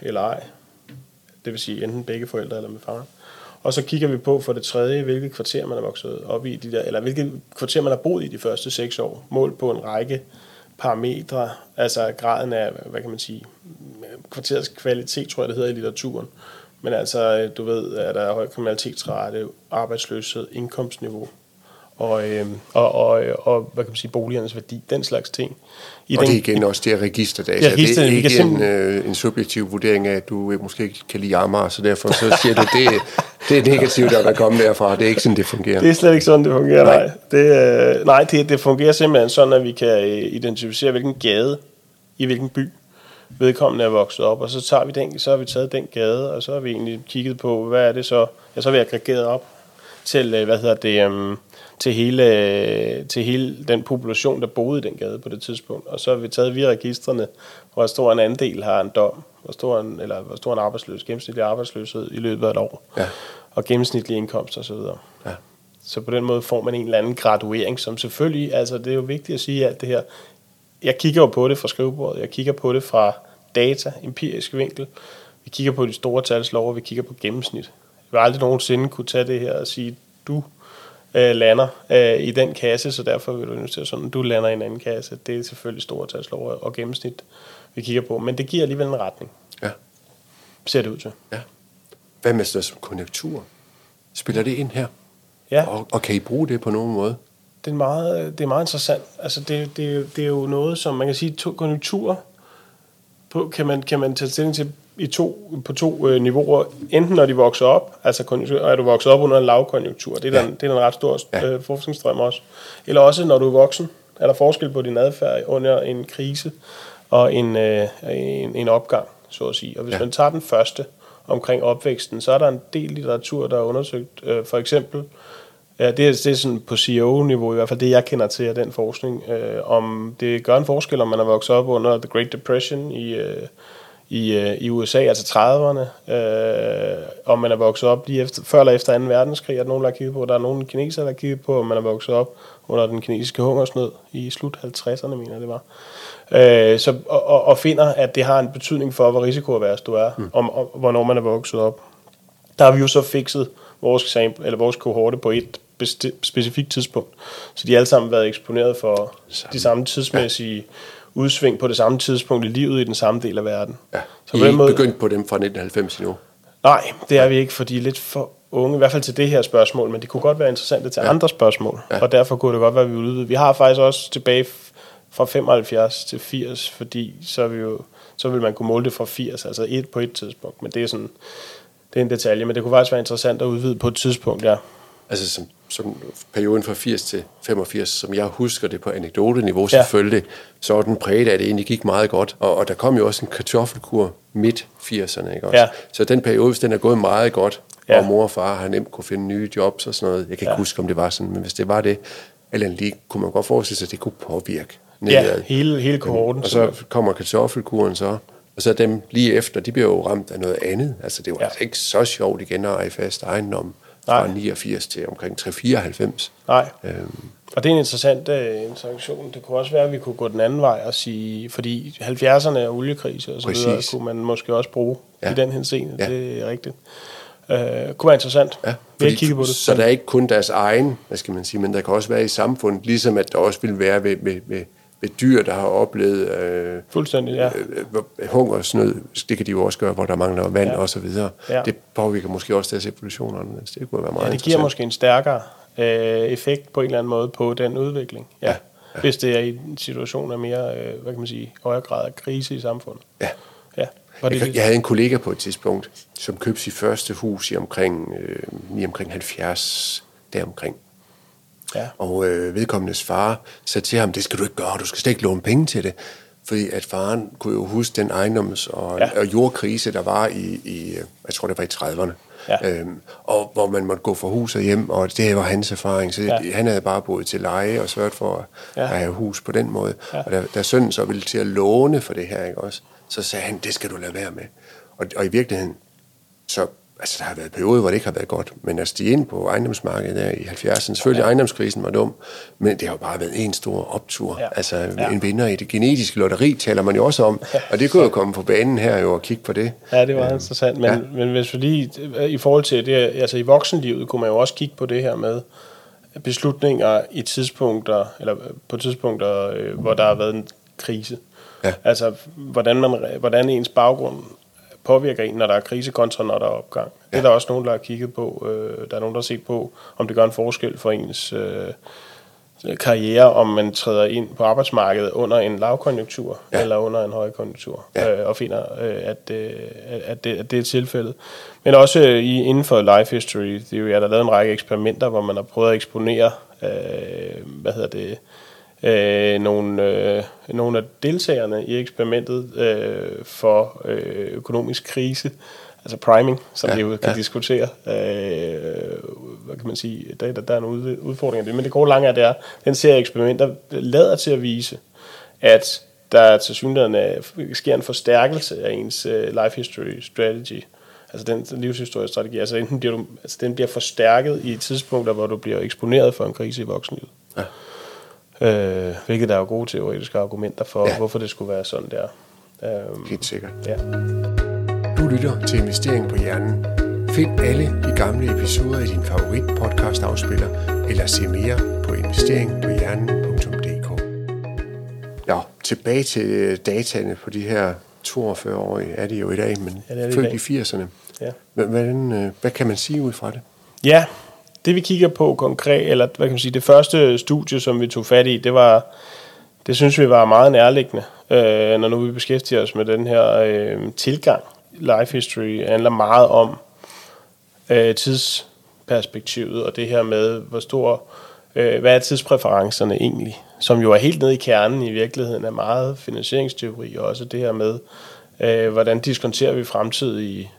eller ej. Det vil sige enten begge forældre eller med faren. Og så kigger vi på for det tredje, hvilket kvarter man er vokset op i, eller hvilket kvarter man har boet i de første 6 år. Målt på en række parametre, altså graden af, hvad kan man sige, kvarterets kvalitet, tror jeg det hedder i litteraturen. Men altså, du ved, at der er høj kriminalitetsrate, arbejdsløshed, indkomstniveau, og hvad kan man sige, boligernes værdi, den slags ting. Og det er igen også det her registerdata. Ja, det er ikke en subjektiv vurdering af, at du måske ikke kan lide Amager, så derfor så siger du, det er negativt, der er kommet derfra. Det er ikke sådan, det fungerer. Det er slet ikke sådan, det fungerer, nej. Det fungerer simpelthen sådan, at vi kan identificere, hvilken gade i hvilken by vedkommende er vokset op, og så tager vi den, så har vi taget den gade, og så har vi egentlig kigget på, hvad er det så? Ja, så har vi aggregeret op til, til hele den population, der boede i den gade på det tidspunkt. Og så har vi taget via registrene, hvor stor en andel har en dom, hvor stor en arbejdsløs, gennemsnitlig arbejdsløshed i løbet af et år, ja, og gennemsnitlig indkomst osv. Ja. Så på den måde får man en eller anden graduering, som selvfølgelig, altså det er jo vigtigt at sige alt det her. Jeg kigger jo på det fra skrivebordet, jeg kigger på det fra data, empirisk vinkel, vi kigger på de store talslov, vi kigger på gennemsnit. Jeg vil aldrig nogensinde kunne tage det her og sige, du lander i den kasse, så derfor vil du investere sådan, du lander i en anden kasse. Det er selvfølgelig store talslov og gennemsnit, vi kigger på. Men det giver alligevel en retning. Ja. Ser det ud til. Ja. Hvad med sådan som konjunktur? Spiller det ind her? Ja. Og kan I bruge det på nogen måde? Det er meget interessant. Altså det er jo noget, som man kan sige, konjunkturer på, kan man tage stilling til på to niveauer, enten når de vokser op, altså er du vokset op under en lavkonjunktur, det er en ret stor forskningsstrøm også, eller også når du er voksen, er der forskel på din adfærd under en krise og en opgang, så at sige. Og hvis man tager den første omkring opvæksten, så er der en del litteratur, der er undersøgt, for eksempel, det er sådan på CEO-niveau, i hvert fald det, jeg kender til af den forskning, om det gør en forskel, om man er vokset op under The Great Depression i USA, altså 30'erne, om man er vokset op lige efter, før eller efter 2. verdenskrig, er der nogen, der har kigget på, der er nogle kinesere, der har kigget på, om man er vokset op under den kinesiske hungersnød i slut 50'erne, mener det var. Og finder, at det har en betydning for, hvor risikoavers du er, om hvornår man er vokset op. Der har vi jo så fikset vores kohorte på et specifikt tidspunkt, så de har alle sammen været eksponeret for de samme tidsmæssige udsving på det samme tidspunkt i livet i den samme del af verden. Ja. Så I er ikke begyndt på dem fra 1990 endnu? Nej, det er vi ikke, for de er lidt for unge, i hvert fald til det her spørgsmål, men det kunne godt være interessante til andre spørgsmål, og derfor kunne det godt være, at vi udvider. Vi har faktisk også tilbage fra 75 til 80, fordi så vil man kunne måle det fra 80, altså på et tidspunkt, men det er en detalje, men det kunne faktisk være interessant at udvide på et tidspunkt, ja. Altså som perioden fra 80 til 85, som jeg husker det på anekdoteniveau selvfølgelig, så var den præget af, at det egentlig gik meget godt. Og der kom jo også en kartoffelkur midt 80'erne, ikke også? Ja. Så den periode, hvis den er gået meget godt, og mor og far har nemt kunne finde nye jobs og sådan noget, jeg kan ikke huske, om det var sådan, men hvis det var det, eller lige kunne man godt forestille sig, at det kunne påvirke nedad. Ja, hele kohorten. Og så kommer kartoffelkuren så, og så dem lige efter, de bliver jo ramt af noget andet. Altså det var altså ikke så sjovt igen at eje fast ejendom. Fra 89 til omkring 3-94. Nej, og det er en interessant interaktion. Det kunne også være, at vi kunne gå den anden vej og sige, fordi 70'erne er oliekrise og så videre, kunne man måske også bruge i den henseende. Ja. Det er rigtigt. Kunne være interessant. Ja, fordi, på det. Så der er ikke kun deres egen, hvad skal man sige, men der kan også være i samfundet, ligesom at der også vil være ved med dyr, der har oplevet fuldstændig, ja, hungersnød. Det kan de jo også gøre, hvor der mangler vand, ja, og så videre. Ja. Det påvirker måske også deres evolution anderledes. Det kunne være meget, ja, det giver måske en stærkere effekt på en eller anden måde på den udvikling. Ja. Ja. Ja. Hvis det er i en situation af mere, hvad kan man sige, højere grad af krise i samfundet. Ja. Ja. Jeg havde en kollega på et tidspunkt, som købte sit første hus i omkring 70 deromkring. Ja. Og vedkommendes far sagde til ham, det skal du ikke gøre, du skal slet ikke låne penge til det. Fordi at faren kunne jo huske den ejendoms- og jordkrise, der var i jeg tror det var i 30'erne. Ja. Og hvor man måtte gå fra hus og hjem, og det var hans erfaring. Så ja, han havde bare boet til leje og sørget for at have hus på den måde. Ja. Og da sønnen så ville til at låne for det her, ikke også, så sagde han, det skal du lade være med. Og i virkeligheden, så altså, der har været perioder, hvor det ikke har været godt, men at stige ind på ejendomsmarkedet der i 70'erne, selvfølgelig ejendomskrisen var dum, men det har jo bare været en stor optur. Ja. Altså en vinder i det genetiske lotteri taler man jo også om, og det kunne jo komme på banen her jo og kigge på det. Ja, det var interessant, men, men hvis vi lige i forhold til det, altså i voksenlivet kunne man jo også kigge på det her med beslutninger i tidspunkter, eller på tidspunkter, hvor der har været en krise. Ja. Altså, hvordan ens baggrund påvirker en, når der er krise, kontra når der er opgang. Ja. Det er der også nogen, der har kigget på. Der er nogen, der har set på, om det gør en forskel for ens karriere, om man træder ind på arbejdsmarkedet under en lavkonjunktur, eller under en højkonjunktur, og finder, at det er tilfældet. Men også inden for life history, det er jo, der er lavet en række eksperimenter, hvor man har prøvet at eksponere, nogle af deltagerne i eksperimentet for økonomisk krise, altså priming, som vi jo kan diskutere. Hvad kan man sige? Der er nogle udfordringer af det, men det gode lange er, det er, den serie eksperimenter lader til at vise, at der til synligheden sker en forstærkelse af ens life history strategy, altså den livshistoriestrategi, altså den bliver forstærket i tidspunkter, hvor du bliver eksponeret for en krise i voksenlivet. Ja. Hvilket der er jo gode teoretiske argumenter for, hvorfor det skulle være sådan der. Helt sikkert. Ja. Du lytter til Investering på Hjernen. Find alle de gamle episoder i din favorit podcast afspiller, eller se mere på investeringpohjernen.dk. Ja, tilbage til dataene på de her 42-årige er det jo i dag, men født i 80'erne. Ja. Hvad kan man sige ud fra det? Ja. Det vi kigger på konkret, eller hvad kan man sige, det første studie, som vi tog fat i, det synes vi var meget nærliggende, når nu vi beskæftiger os med den her tilgang. Life history handler meget om tidsperspektivet, og det her med, hvad er tidspræferencerne egentlig, som jo er helt nede i kernen i virkeligheden af meget finansieringsteori, og også det her med, hvordan diskonterer vi fremtidige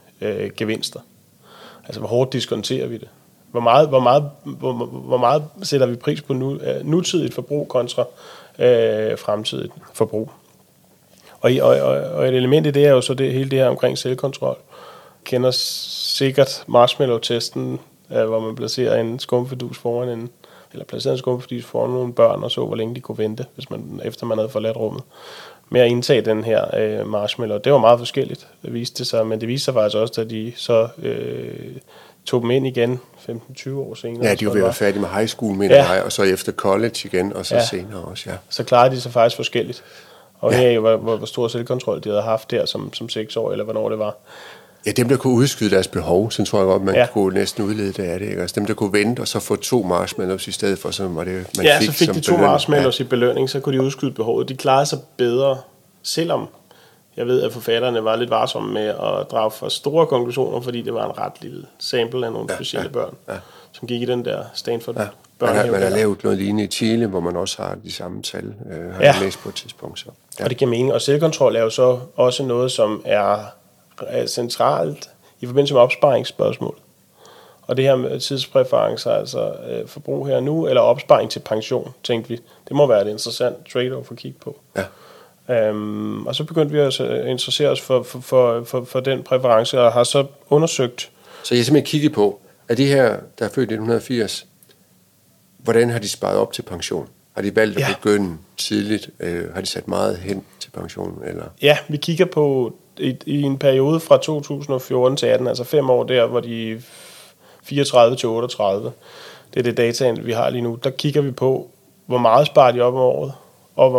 gevinster. Altså, hvor hårdt diskonterer vi det? Hvor meget sætter vi pris på nutidigt forbrug kontra fremtidigt forbrug? Og et element i det er jo så hele det her omkring selvkontrol. Jeg kender sikkert marshmallow-testen, hvor man placerer en skumfidus foran nogle børn og så, hvor længe de kunne vente, hvis man, efter man havde forladt rummet, med at indtage den her marshmallow. Det var meget forskelligt, det viste sig faktisk også, at de så tog dem ind igen 15-20 år senere. Ja, de var ved at være færdige med high school, og så efter college igen, og så senere også, Så klarede de sig faktisk forskelligt. Og her er jo, hvor stor selvkontrol de havde haft der som 6 år, eller hvornår det var. Ja, dem, der kunne udskyde deres behov, så tror jeg godt, man kunne næsten udlede det af det, ikke? Altså dem, der kunne vente, og så få 2 marshmallows i stedet for, så var det, man fik som belønning. Ja, så fik de 2 marshmallows i belønning, så kunne de udskyde behovet. De klarede sig bedre, selvom jeg ved, at forfatterne var lidt varsomme med at drage for store konklusioner, fordi det var en ret lille sample af nogle specielle børn, som gik i den der Stanford børnehave. Man har lavet noget lignende i Chile, hvor man også har de samme tal, har jeg læst på et tidspunkt. Så. Ja. Og det giver mening. Og selvkontrol er jo så også noget, som er centralt i forbindelse med opsparingsspørgsmål. Og det her med tidspræferencer, altså forbrug her nu, eller opsparing til pension, tænkte vi, det må være et interessant trade-off at kigge på. Ja. Og så begyndte vi at interessere os for den præference, og har så undersøgt. Så jeg har simpelthen kigget på, at de her, der er født i 1980, hvordan har de sparet op til pension? Har de valgt at begynde tidligt? Har de sat meget hen til pensionen? Eller? Ja, vi kigger på i en periode fra 2014 til 18, altså 5 år der, hvor de 34 til 38, det er det data, vi har lige nu, der kigger vi på, hvor meget sparer de op om året, og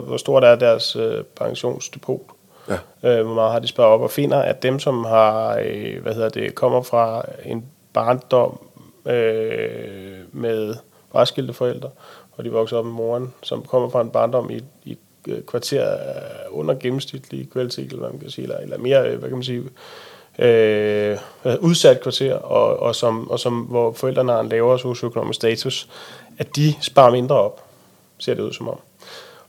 hvor stort er deres pensionsdepot. Ja. Hvor meget har de sparet op, og finder, at dem, som har, kommer fra en barndom med fraskilte forældre, og de vokser op med moren, som kommer fra en barndom i et kvarter under gennemsnitlig kvalitet, eller hvad man kan sige, eller mere, hvad kan man sige, udsat kvarter, og som, hvor forældrene har en lavere socioøkonomisk status, at de sparer mindre op, ser det ud som om.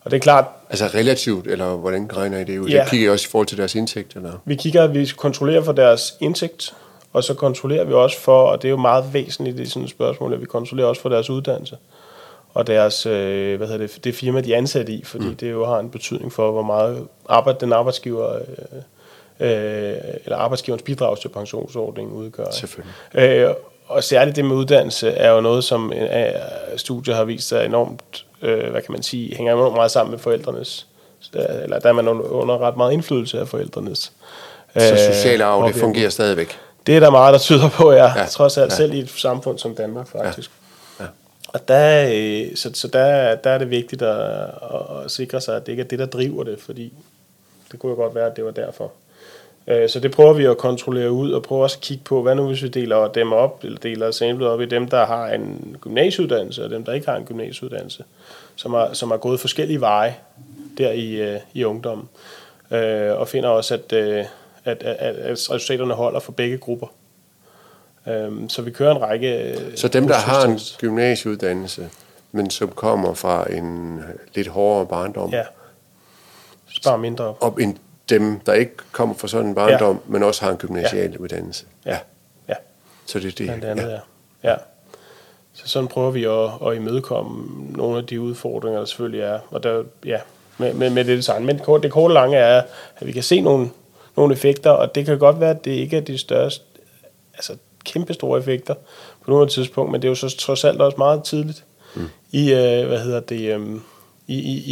Og det er klart... Altså relativt, eller hvordan regner I det ud? Ja. Det kigger I også i forhold til deres indtægt, eller? Vi kontrollerer for deres indtægt, og så kontrollerer vi også for, og det er jo meget væsentligt i sådan et spørgsmål, at vi kontrollerer også for deres uddannelse, og deres, det firma, de er ansat i, fordi det jo har en betydning for, hvor meget arbejdsgiverens bidrag til pensionsordningen udgør. Selvfølgelig. Og særligt det med uddannelse er jo noget, som studier har vist sig enormt, hænger enormt meget sammen med forældrenes, eller der er man under ret meget indflydelse af forældrenes. Så sociale arv, det fungerer stadigvæk? Det er der meget, der tyder på, trods alt, selv i et samfund som Danmark faktisk. Ja. Ja. Og der er det vigtigt at sikre sig, at det ikke er det, der driver det, fordi det kunne jo godt være, at det var derfor. Så det prøver vi at kontrollere ud, og prøver også at kigge på, hvad nu hvis vi deler dem op, eller deler samlet op i dem, der har en gymnasieuddannelse, og dem, der ikke har en gymnasieuddannelse, som har gået forskellige veje der i ungdommen, og finder også, at resultaterne holder for begge grupper. Så vi kører en række... Så dem, der har en gymnasieuddannelse, men som kommer fra en lidt hårdere barndom... Ja. Sparer mindre op. Op end dem, der ikke kommer fra sådan en barndom, men også har en gymnasial uddannelse. Ja. Ja. Så det er det. Blandt andet, ja. Så sådan prøver vi at imødekomme nogle af de udfordringer, der selvfølgelig er. Og der, med det design. Men det korte lange er, at vi kan se nogle effekter, og det kan godt være, at det ikke er de største, altså kæmpestore effekter på nogle tidspunkt, men det er jo så trods alt også meget tidligt i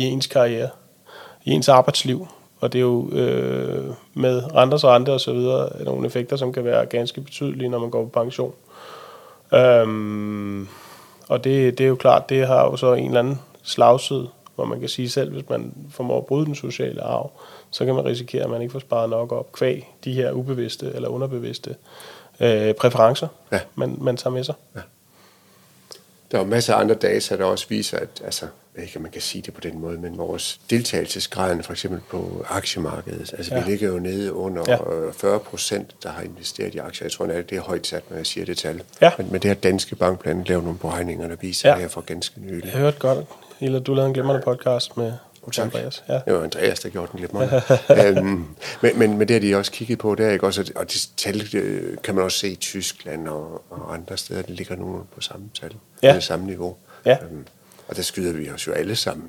ens karriere, i ens arbejdsliv, og det er jo med renters rente og så videre nogle effekter, som kan være ganske betydelige, når man går på pension. Og det er jo klart, det har jo så en eller anden slagside, hvor man kan sige selv, hvis man formår at bryde den sociale arv, så kan man risikere, at man ikke får sparet nok op kvæg de her ubevidste eller underbevidste præferencer, man tager med sig. Ja. Der er masser af andre data, der også viser, at altså, ikke man kan sige det på den måde, men vores deltagelsesgraden for eksempel på aktiemarkedet, altså vi ligger jo nede under 40%, der har investeret i aktier. Jeg tror, at det er højt sat, når jeg siger det tal. Ja. Men det har Danske Bank blandt andet lavet nogle beregninger, der viser her for ganske nylig. Jeg hørte godt, eller du lavede en glimrende podcast med... Andreas. Ja. Det var Andreas, der gjorde den lidt meget. Men det har de også kigget på, det er ikke også, og det tal kan man også se i Tyskland og andre steder, der ligger nogen på samme tal, på samme niveau. Ja. Og der skyder vi os jo alle sammen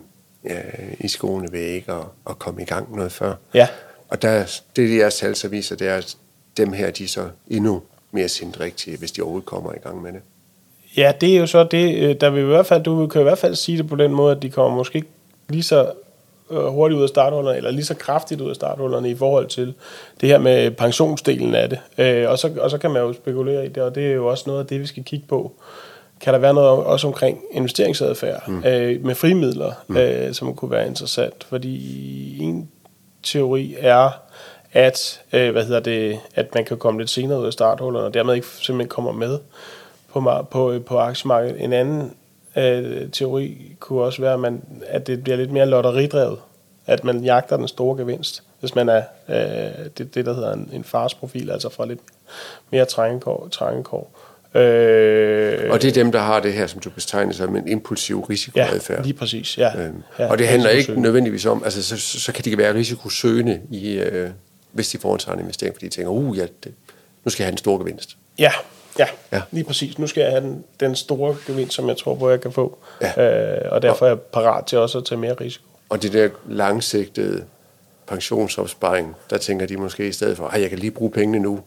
i skoene ved ikke at komme i gang noget før. Ja. Og der, det de jeres tal så viser, det er, at dem her, de er så endnu mere sindrigtige, hvis de overhovedet kommer i gang med det. Ja, det er jo så det, der vil i hvert fald, du kan i hvert fald sige det på den måde, at de kommer måske ikke lige så hurtigt ud af starthullerne, eller lige så kraftigt ud af starthullerne i forhold til det her med pensionsdelen af det. Og så kan man jo spekulere i det, og det er jo også noget af det, vi skal kigge på. Kan der være noget også omkring investeringsadfærd med frimidler, som kunne være interessant? Fordi en teori er, at man kan komme lidt senere ud af starthullerne, og dermed ikke simpelthen kommer med på aktiemarkedet. En anden teori kunne også være, at det bliver lidt mere lotteridrevet, at man jagter den store gevinst, hvis man er det der hedder en farsprofil, altså fra lidt mere trængekår. Og det er dem, der har det her, som du betegner som en impulsiv risikoadfærd. Ja, lige præcis. Ja. Og det handler ikke nødvendigvis om, altså så kan de være risikosøgende, hvis de foretager en investering, fordi de tænker, nu skal jeg have en stor gevinst. Ja, lige præcis. Nu skal jeg have den store gevinst, som jeg tror på, jeg kan få. Ja. Og derfor er jeg parat til også at tage mere risiko. Og det der langsigtede pensionsopsparing, der tænker de måske i stedet for, jeg kan lige bruge pengene nu,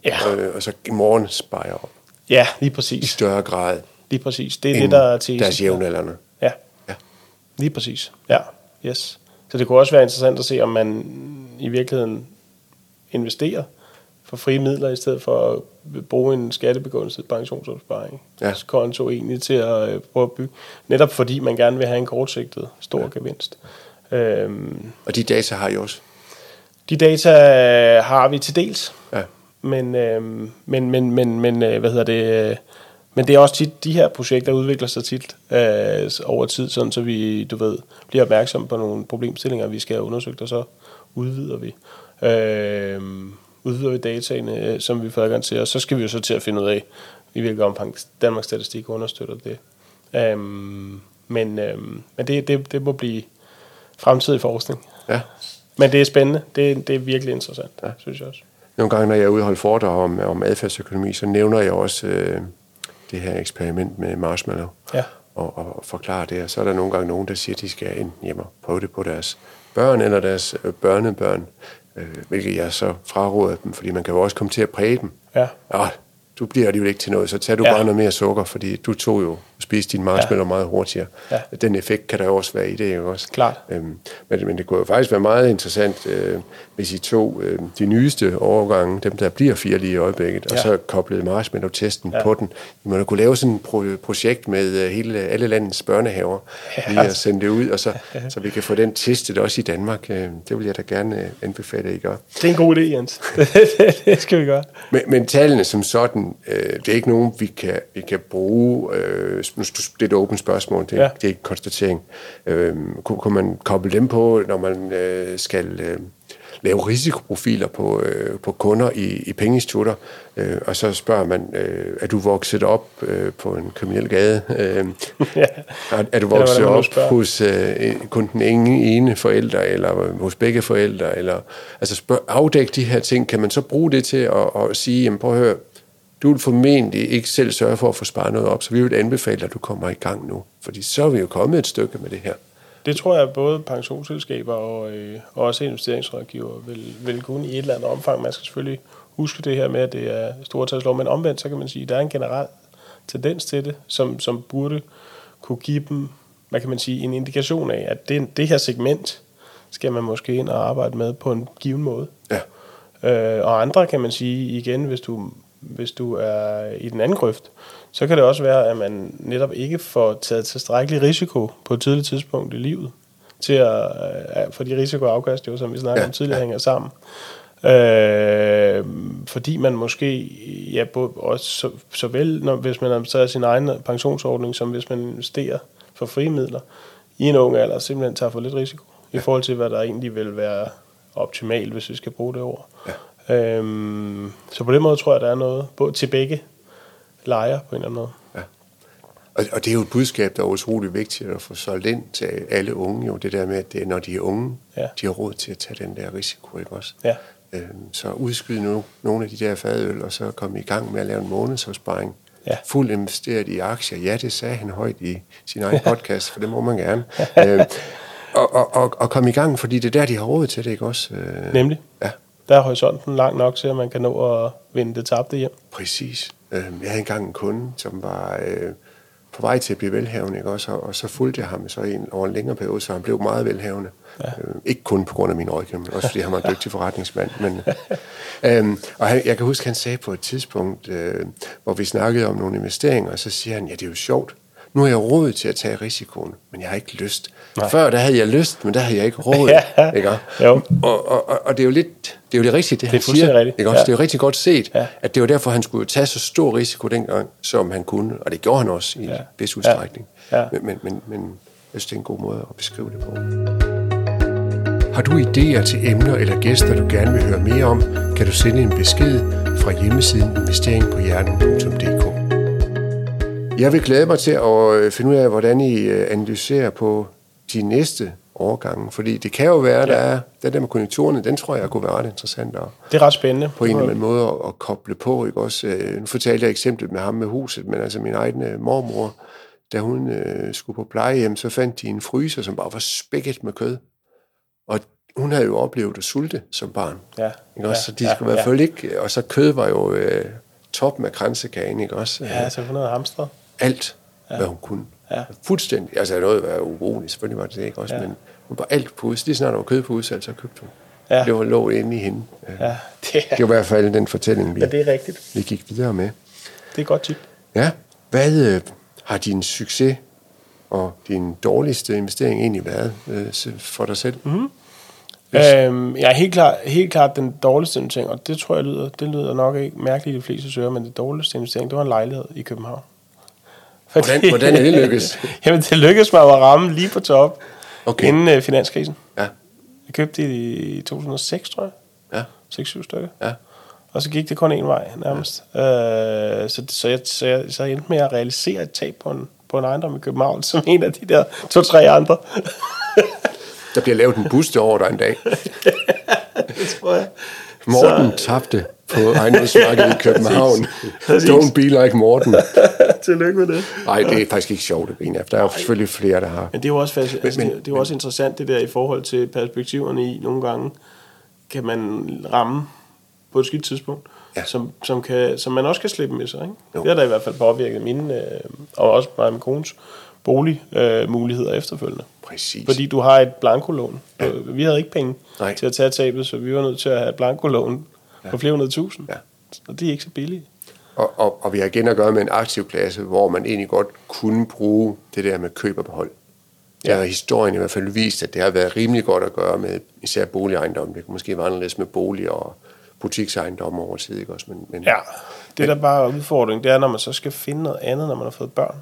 og så i morgen sparer jeg op. Ja, lige præcis. I større grad. Lige præcis. Det er det, der er til deres jævnaldrende. Ja. Lige præcis. Ja, yes. Så det kunne også være interessant at se, om man i virkeligheden investerer for frie midler, i stedet for at bruge en skattebegunstiget pensionsopsparing. Ja. Konto egentlig til at prøve at bygge. Netop fordi man gerne vil have en kortsigtet stor gevinst. Og de data har I også? De data har vi til dels, ja. Men det er også tit, de her projekter udvikler sig tit over tid, sådan så vi, du ved, bliver opmærksom på nogle problemstillinger, vi skal have undersøgt, og så udvider vi. Udvider vi dataene, som vi får adgang til, og så skal vi jo så til at finde ud af, i hvilket omfang Danmarks Statistik understøtter det. Men det må blive fremtidig forskning. Ja. Men det er spændende. Det er virkelig interessant, ja. Synes jeg også. Nogle gange, når jeg er ude og holde foredrag om adfærdsøkonomi, så nævner jeg også det her eksperiment med marshmallow, ja. og forklarer det. Og så er der nogle gange nogen, der siger, at de skal enten hjem og prøve det på deres børn eller deres børnebørn, hvilket jeg så fraråder dem, fordi man kan jo også komme til at præge dem. Ja. Du bliver alligevel ikke til noget, så tager du bare noget mere sukker, fordi du tog jo spiste din marshmallow meget hurtigere. Ja. Den effekt kan der jo også være i det, jo også. Klart. Men det kunne jo faktisk være meget interessant, hvis I tog de nyeste overgange, dem der bliver 4 lige i øjeblikket, og så koblede marshmallow-testen på den. I må da kunne lave sådan et projekt med alle landets børnehaver, lige at sende det ud, og så vi kan få den testet også i Danmark. Det vil jeg da gerne anbefale, at I gør. Det er en god idé, Jens. Det skal vi gøre. Men tallene som sådan, det er ikke nogen, vi kan bruge. Det er et åbent spørgsmål, det er ikke konstatering. Kunne man koble dem på, når man skal lave risikoprofiler på kunder i pengeinstitutter, og så spørger man, er du vokset op på en kriminel gade? Er du vokset op hos kun den ene forældre, eller hos begge forældre? Eller, altså afdæk de her ting, kan man så bruge det til at sige, jamen, prøv at høre, du vil formentlig ikke selv sørge for at få sparet noget op, så vi vil anbefale, at du kommer i gang nu. Fordi så er vi jo kommet et stykke med det her. Det tror jeg, både pensionsselskaber og også investeringsrådgiver vil kunne i et eller andet omfang. Man skal selvfølgelig huske det her med, at det er stortalslov, men omvendt, så kan man sige, at der er en generel tendens til det, som burde kunne give dem, hvad kan man sige, en indikation af, at det her segment skal man måske ind og arbejde med på en given måde. Ja. Og andre kan man sige igen, hvis du er i den anden grøft, så kan det også være, at man netop ikke får taget tilstrækkelig risiko på et tidligt tidspunkt i livet, til at få de risikoafkast, som vi snakkede om tidligere, hænger sammen. Fordi man måske, også såvel, hvis man administrerer sin egen pensionsordning, som hvis man investerer for frie midler, i en ung alder simpelthen tager for lidt risiko, i forhold til, hvad der egentlig vil være optimalt, hvis vi skal bruge det ord. Ja. Så på den måde tror jeg, der er noget til begge lejer på en eller anden måde. Ja. Og det er jo et budskab, der er utroligt vigtigt at få solgt ind til alle unge. Jo, det der med, at det er, når de er unge, de har råd til at tage den der risiko, ikke også? Ja. Så udskyde nu nogle af de der fadøl, og så komme i gang med at lave en månedsopsparing. Ja. Fuldt investeret i aktier. Ja, det sagde han højt i sin egen podcast, for det må man gerne. Og komme i gang, fordi det er der, de har råd til det, ikke også? Nemlig. Ja. Der er horisonten langt nok til, at man kan nå at vinde det tabte hjem. Præcis. Jeg havde engang en kunde, som var på vej til at blive velhavende, ikke også? Og så fulgte jeg ham over en længere periode, så han blev meget velhavende. Ja. Ikke kun på grund af min rådgivning, men også fordi han var en dygtig forretningsmand. Jeg kan huske, han sagde på et tidspunkt, hvor vi snakkede om nogle investeringer, og så siger han, ja, det er jo sjovt. Nu har jeg råd til at tage risikoen, men jeg har ikke lyst. Nej. Før, der havde jeg lyst, men der havde jeg ikke råd. Ikke? Og det er jo lidt, det er jo det rigtige, det han siger. Ikke også? Ja. Det er jo rigtig godt set, at det var derfor, han skulle tage så stor risiko dengang, som han kunne. Og det gjorde han også i vis udstrækning. Ja. Ja. Men jeg synes, det er en god måde at beskrive det på. Har du idéer til emner eller gæster, du gerne vil høre mere om, kan du sende en besked fra hjemmesiden investeringpåhjernen.dk. Jeg vil glæde mig til at finde ud af, hvordan I analyserer på de næste årgange, fordi det kan jo være, at der der med konjunkturerne, den tror jeg kunne være ret interessant. Det er ret spændende. På en eller anden måde at koble på. Ikke? Også, nu fortalte jeg eksemplet med ham med huset, men altså min egen mormor, da hun skulle på plejehjem, så fandt de en fryser, som bare var spækket med kød. Og hun havde jo oplevet at sulte som barn. Ja. Ikke også? Så de skulle i hvert fald ikke, og så kød var jo toppen af kransekagen, ikke også? Ja, så hun havde hamstret. Alt, hvad hun kunne. Ja. Fuldstændig. Altså noget var uronisk, selvfølgelig var det ikke også, men hun var alt på udsalg. Lige snart der var kød på udsalg, så købte hun. Ja. Det var lå inde i hende. Ja, det var i hvert fald den fortælling, vi gik videre med. Det er godt tip. Ja. Hvad har din succes og din dårligste investering egentlig været for dig selv? Mm-hmm. Jeg er helt klart den dårligste investering, og det tror jeg lyder nok ikke mærkeligt de fleste søger, men det dårligste investering, det var en lejlighed i København. Fordi, hvordan er det lykkedes? Jamen det lykkedes mig at ramme lige på top, okay, inden finanskrisen. Ja. Jeg købte det i 2006, tror jeg. Ja. 6-7 stykker. Ja. Og så gik det kun en vej nærmest. Ja. Så jeg endte med at realisere et tab på en ejendom i København, som en af de der 2-3 andre. Der bliver lavet en buste over dig en dag. Det tror jeg. Morten tabte på ejendomsmarkedet i København. Don't be like Morten. Tillykke med det. Nej, det er faktisk ikke sjovt at grine af. Der er jo selvfølgelig flere, der har. Men det er jo også, men interessant, det der i forhold til perspektiverne i. Nogle gange kan man ramme på et skidt tidspunkt, ja, som man også kan slippe med sig. Ikke? Det har da i hvert fald påvirket mine, og også bare min kones, boligmuligheder efterfølgende. Præcis. Fordi du har et blankolån. Ja. Vi havde ikke penge til at tage tabet, så vi var nødt til at have et blankolån på flere hundrede tusind. Ja. Og det er ikke så billigt. Og vi har igen at gøre med en aktiv klasse, hvor man egentlig godt kunne bruge det der med køb og behold. Der har historien i hvert fald vist, at det har været rimelig godt at gøre med især boligejendomme. Det kunne måske være anderledes med bolig og butiksejendomme over tid, ikke også? Men der bare udfordring, det er, når man så skal finde noget andet, når man har fået børn.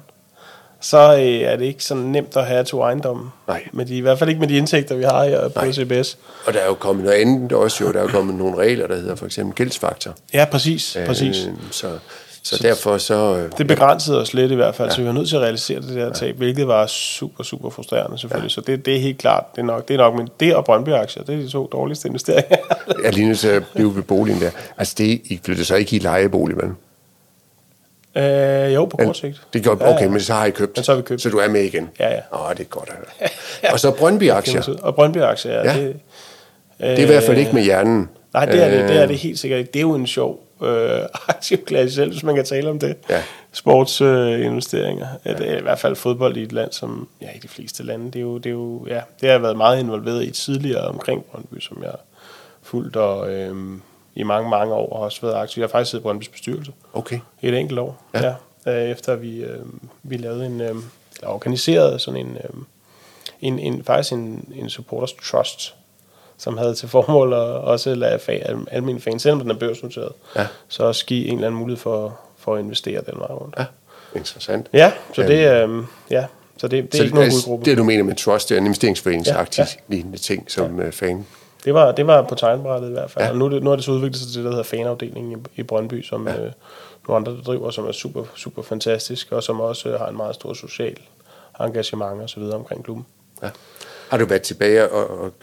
Så er det ikke så nemt at have to ejendomme. Nej. I hvert fald ikke med de indtægter, vi har her på CBS. Og der er jo kommet noget andet også. Der er jo kommet nogle regler, der hedder for eksempel gældsfaktor. Ja, præcis. Så derfor så... det begrænsede os lidt i hvert fald, så vi var nødt til at realisere det der tab, hvilket var super, super frustrerende selvfølgelig. Ja. Så det er helt klart, det er nok men det og Brøndby-aktier, det er de to dårligste investeringer. Jeg er lige nødt til at blive ved boligen der. Altså, I flyttede så ikke i lejebolig, men... jo, på kort sigt. Det gjorde, okay, men så har I købt. Så har vi købt. Så du er med igen. Ja. Det er godt. Og så Brøndby-aktier. Og Brøndby-aktier, ja. Det er i hvert fald ikke med hjernen. Nej, det er det helt sikkert. Det er jo en sjov aktiv klasse selv, hvis man kan tale om det. Ja. Sportsinvesteringer. Det er i hvert fald fodbold i et land, som i de fleste lande. Det har jeg været meget involveret i tidligere omkring Brøndby, som jeg fulgt og... i mange år, og også været aktiv. Jeg har faktisk siddet i Brøndbys bestyrelse. Okay. Et enkelt år. Ja. Efter vi lavede organiserede sådan en supporters trust, som havde til formål at også lade almindelige fans, selvom den er børsnoteret, så også give en eller anden mulighed for at investere den vej rundt. Ja, interessant. Ja, så det er ikke nogen hovedgruppe. Det, du mener med trust, det er en investeringsforeningsaktiv lignende ting som fan. Det var på tegnbrættet i hvert fald. Ja. Og nu er det så udviklet sig til det, der hedder fanafdelingen i Brøndby, som nogle andre driver, som er super, super fantastisk, og som også har en meget stor social engagement og så videre omkring klubben. Ja. Har du været tilbage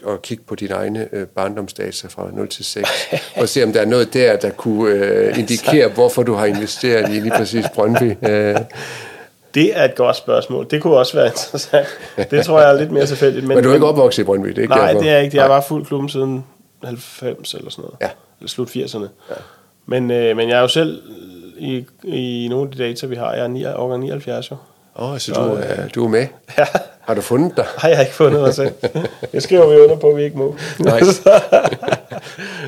og kigge på dine egne barndomsdata fra 0 til 6, og se, om der er noget der kunne indikere, hvorfor du har investeret i lige præcis Brøndby? Det er et godt spørgsmål. Det kunne også være interessant. Det tror jeg er lidt mere tilfældigt. Men du er ikke opvokset i Brøndby? Det er ikke nej, det er ikke. Jeg var fuldt klubben siden 90 eller sådan noget. Ja. Eller slut 80'erne. Ja. Men jeg er jo selv i nogle af de data, vi har. Jeg er årgang 79 jo. Så du er med? Ja. Har du fundet dig? Nej, jeg har ikke fundet mig selv. Jeg skriver vi under på, at vi ikke må. Nej.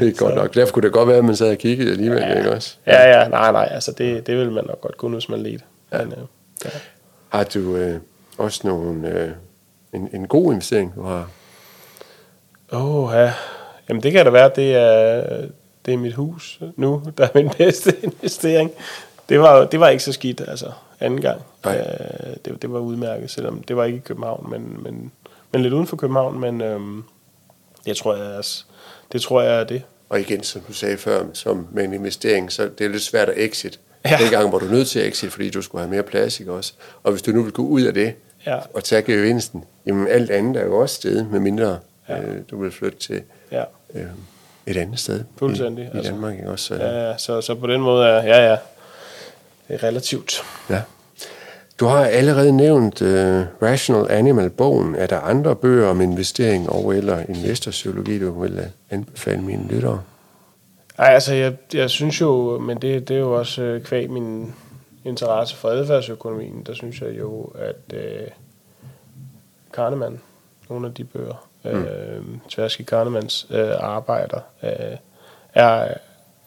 Det er godt nok. Derfor kunne det godt være, at man sad og kiggede alligevel, ikke også? Ja. Nej. Altså, det ville man nok godt kunne, hvis man ledte. Ja. Men, ja. Har du også nogen en god investering, du har? Ja. Jamen det kan da være, det er mit hus nu, der er min bedste investering. Det var ikke så skidt, altså anden gang. Det var udmærket, selvom det var ikke i København, men lidt uden for København, men det tror jeg er det. Og igen, som du sagde før, som med en investering, så det er lidt svært at exit. Ja. Den gang var du nødt til at exit, fordi du skulle have mere plads, ikke også? Og hvis du nu vil gå ud af det og tage gevinsten, jamen alt andet er jo også sted, medmindre du vil flytte til et andet sted i Danmark, ikke også? Så på den måde er det er relativt. Ja. Du har allerede nævnt Rational Animal-bogen. Er der andre bøger om investering eller investorpsykologi, du vil anbefale mine lyttere? Nej, altså jeg synes jo, men det er jo også kvæg min interesse for adfærdsøkonomien, der synes jeg jo, at Kahneman, nogle af de bøger, svenske Kahnemans arbejder,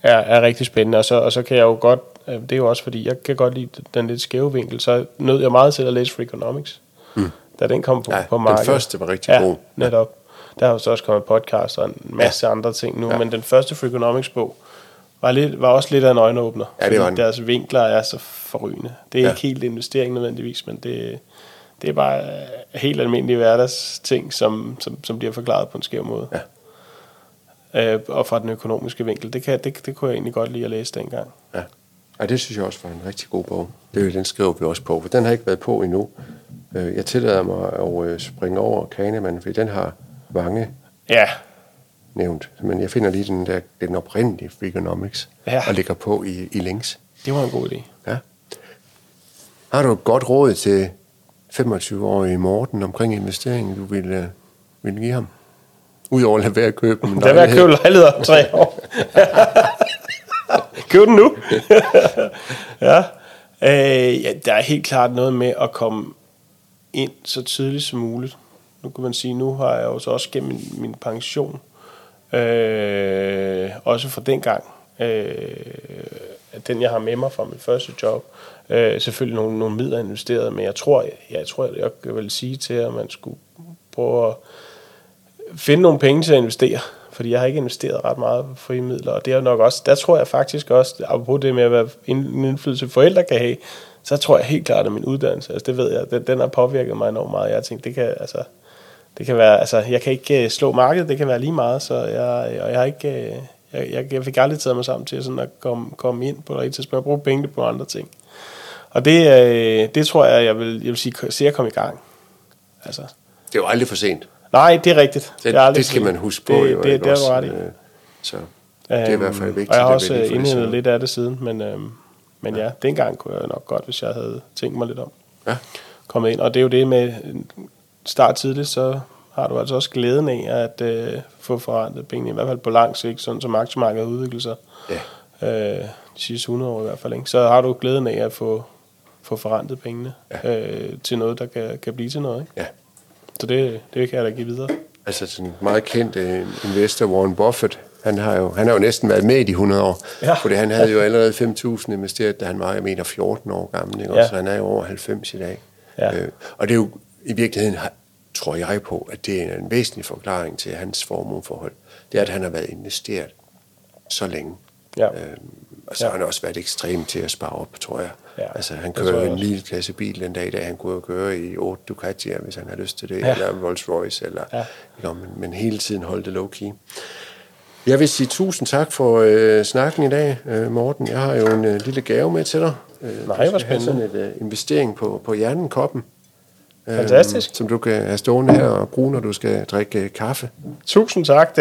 er rigtig spændende, og så kan jeg jo godt, det er jo også fordi, jeg kan godt lide den lidt skæve vinkel, så nød jeg meget til at læse Freakonomics. da den kom på markedet. Den første var rigtig god. Ja, netop. Der har jo så også kommet podcast og en masse andre ting nu, men den første Freakonomics-bog var også lidt af en øjenåbner. Ja, det var den. Deres vinkler er så forrygende. Det er ikke helt investering nødvendigvis, men det er bare helt almindelige hverdagsting, som bliver forklaret på en skæv måde. Ja. Og fra den økonomiske vinkel. Det kunne jeg egentlig godt lide at læse dengang. Ja. Og det synes jeg også var en rigtig god bog. Det, den skriver vi også på, for den har ikke været på endnu. Jeg tillader mig at springe over Kahneman, for den har mange nævnt. Men jeg finder lige den oprindelige Freakonomics og lægger på i links. Det var en god idé. Ja. Har du et godt råd til 25-årige Morten omkring investeringen, du ville give ham? Udover at lade være at købe en lejlighed. Lad være at købe lejlighed om 3 år. Køb den nu. Der er helt klart noget med at komme ind så tidligt som muligt. Nu kan man sige, nu har jeg jo så også gennem min pension, også fra dengang, den jeg har med mig fra mit første job, selvfølgelig nogle midler investeret, men jeg tror, jeg vil sige til, at man skulle prøve at finde nogle penge til at investere, fordi jeg har ikke investeret ret meget på frie midler, og det er nok også, der tror jeg faktisk også, apropos det med at være en indflydelse forældre kan have, så tror jeg helt klart, at min uddannelse, altså det ved jeg, den har påvirket mig enormt meget. Jeg tænkte, det kan være, jeg kan ikke slå markedet, det kan være lige meget, jeg fik aldrig taget mig sammen til sådan at komme ind på det rigtige tidspunkt og bruge penge på andre ting. Og det tror jeg, jeg vil sige, se at komme i gang. Altså. Det er jo aldrig for sent. Nej, det er rigtigt. Det skal man huske på. Det er ret i. Så det er i hvert fald vigtigt. Og jeg har også indhentet lidt af det siden, men dengang kunne jeg nok godt, hvis jeg havde tænkt mig lidt om. Ja. Kommet ind, og det er jo det med start tidligt, så har du altså også glæden af at få forrentet penge, i hvert fald på lang sigt, sådan som aktiemarkedet udvikler sig de sidste 100 år i hvert fald. Ikke? Så har du glæden af at få forrentet pengene til noget, der kan blive til noget. Ikke? Ja. Så det kan jeg da give videre. Altså sådan meget kendt investor, Warren Buffett, han har jo næsten været med i de 100 år, fordi han havde jo allerede 5.000 investeret, da han var, jeg mener, 14 år gammel, ikke? Ja. Så han er jo over 90 i dag. Ja. Og det er jo i virkeligheden, tror jeg på, at det er en væsentlig forklaring til hans formueforhold. Det er, at han har været investeret så længe. Ja. Og så har han også været ekstrem til at spare op, tror jeg. Ja, altså, han kører en lille klasse bil den dag i dag. Han kunne jo køre i 8 Ducati'er, hvis han har lyst til det, eller Rolls Royce, eller, men hele tiden holde det low-key. Jeg vil sige 1000 tak for snakken i dag, Morten. Jeg har jo en lille gave med til dig. Nej, hvor spændende. Sådan en investering på hjernen-koppen. Fantastisk. Som du kan have stående her og bruge, når du skal drikke kaffe. 1000 tak.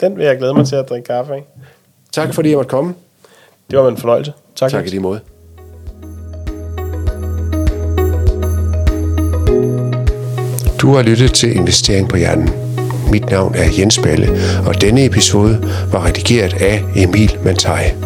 Den vil jeg glæde mig til at drikke kaffe af. Tak fordi jeg måtte komme. Det var en fornøjelse. Tak i lige måde. Du har lyttet til Investering på Hjernen. Mit navn er Jens Balle, og denne episode var redigeret af Emil Mantai.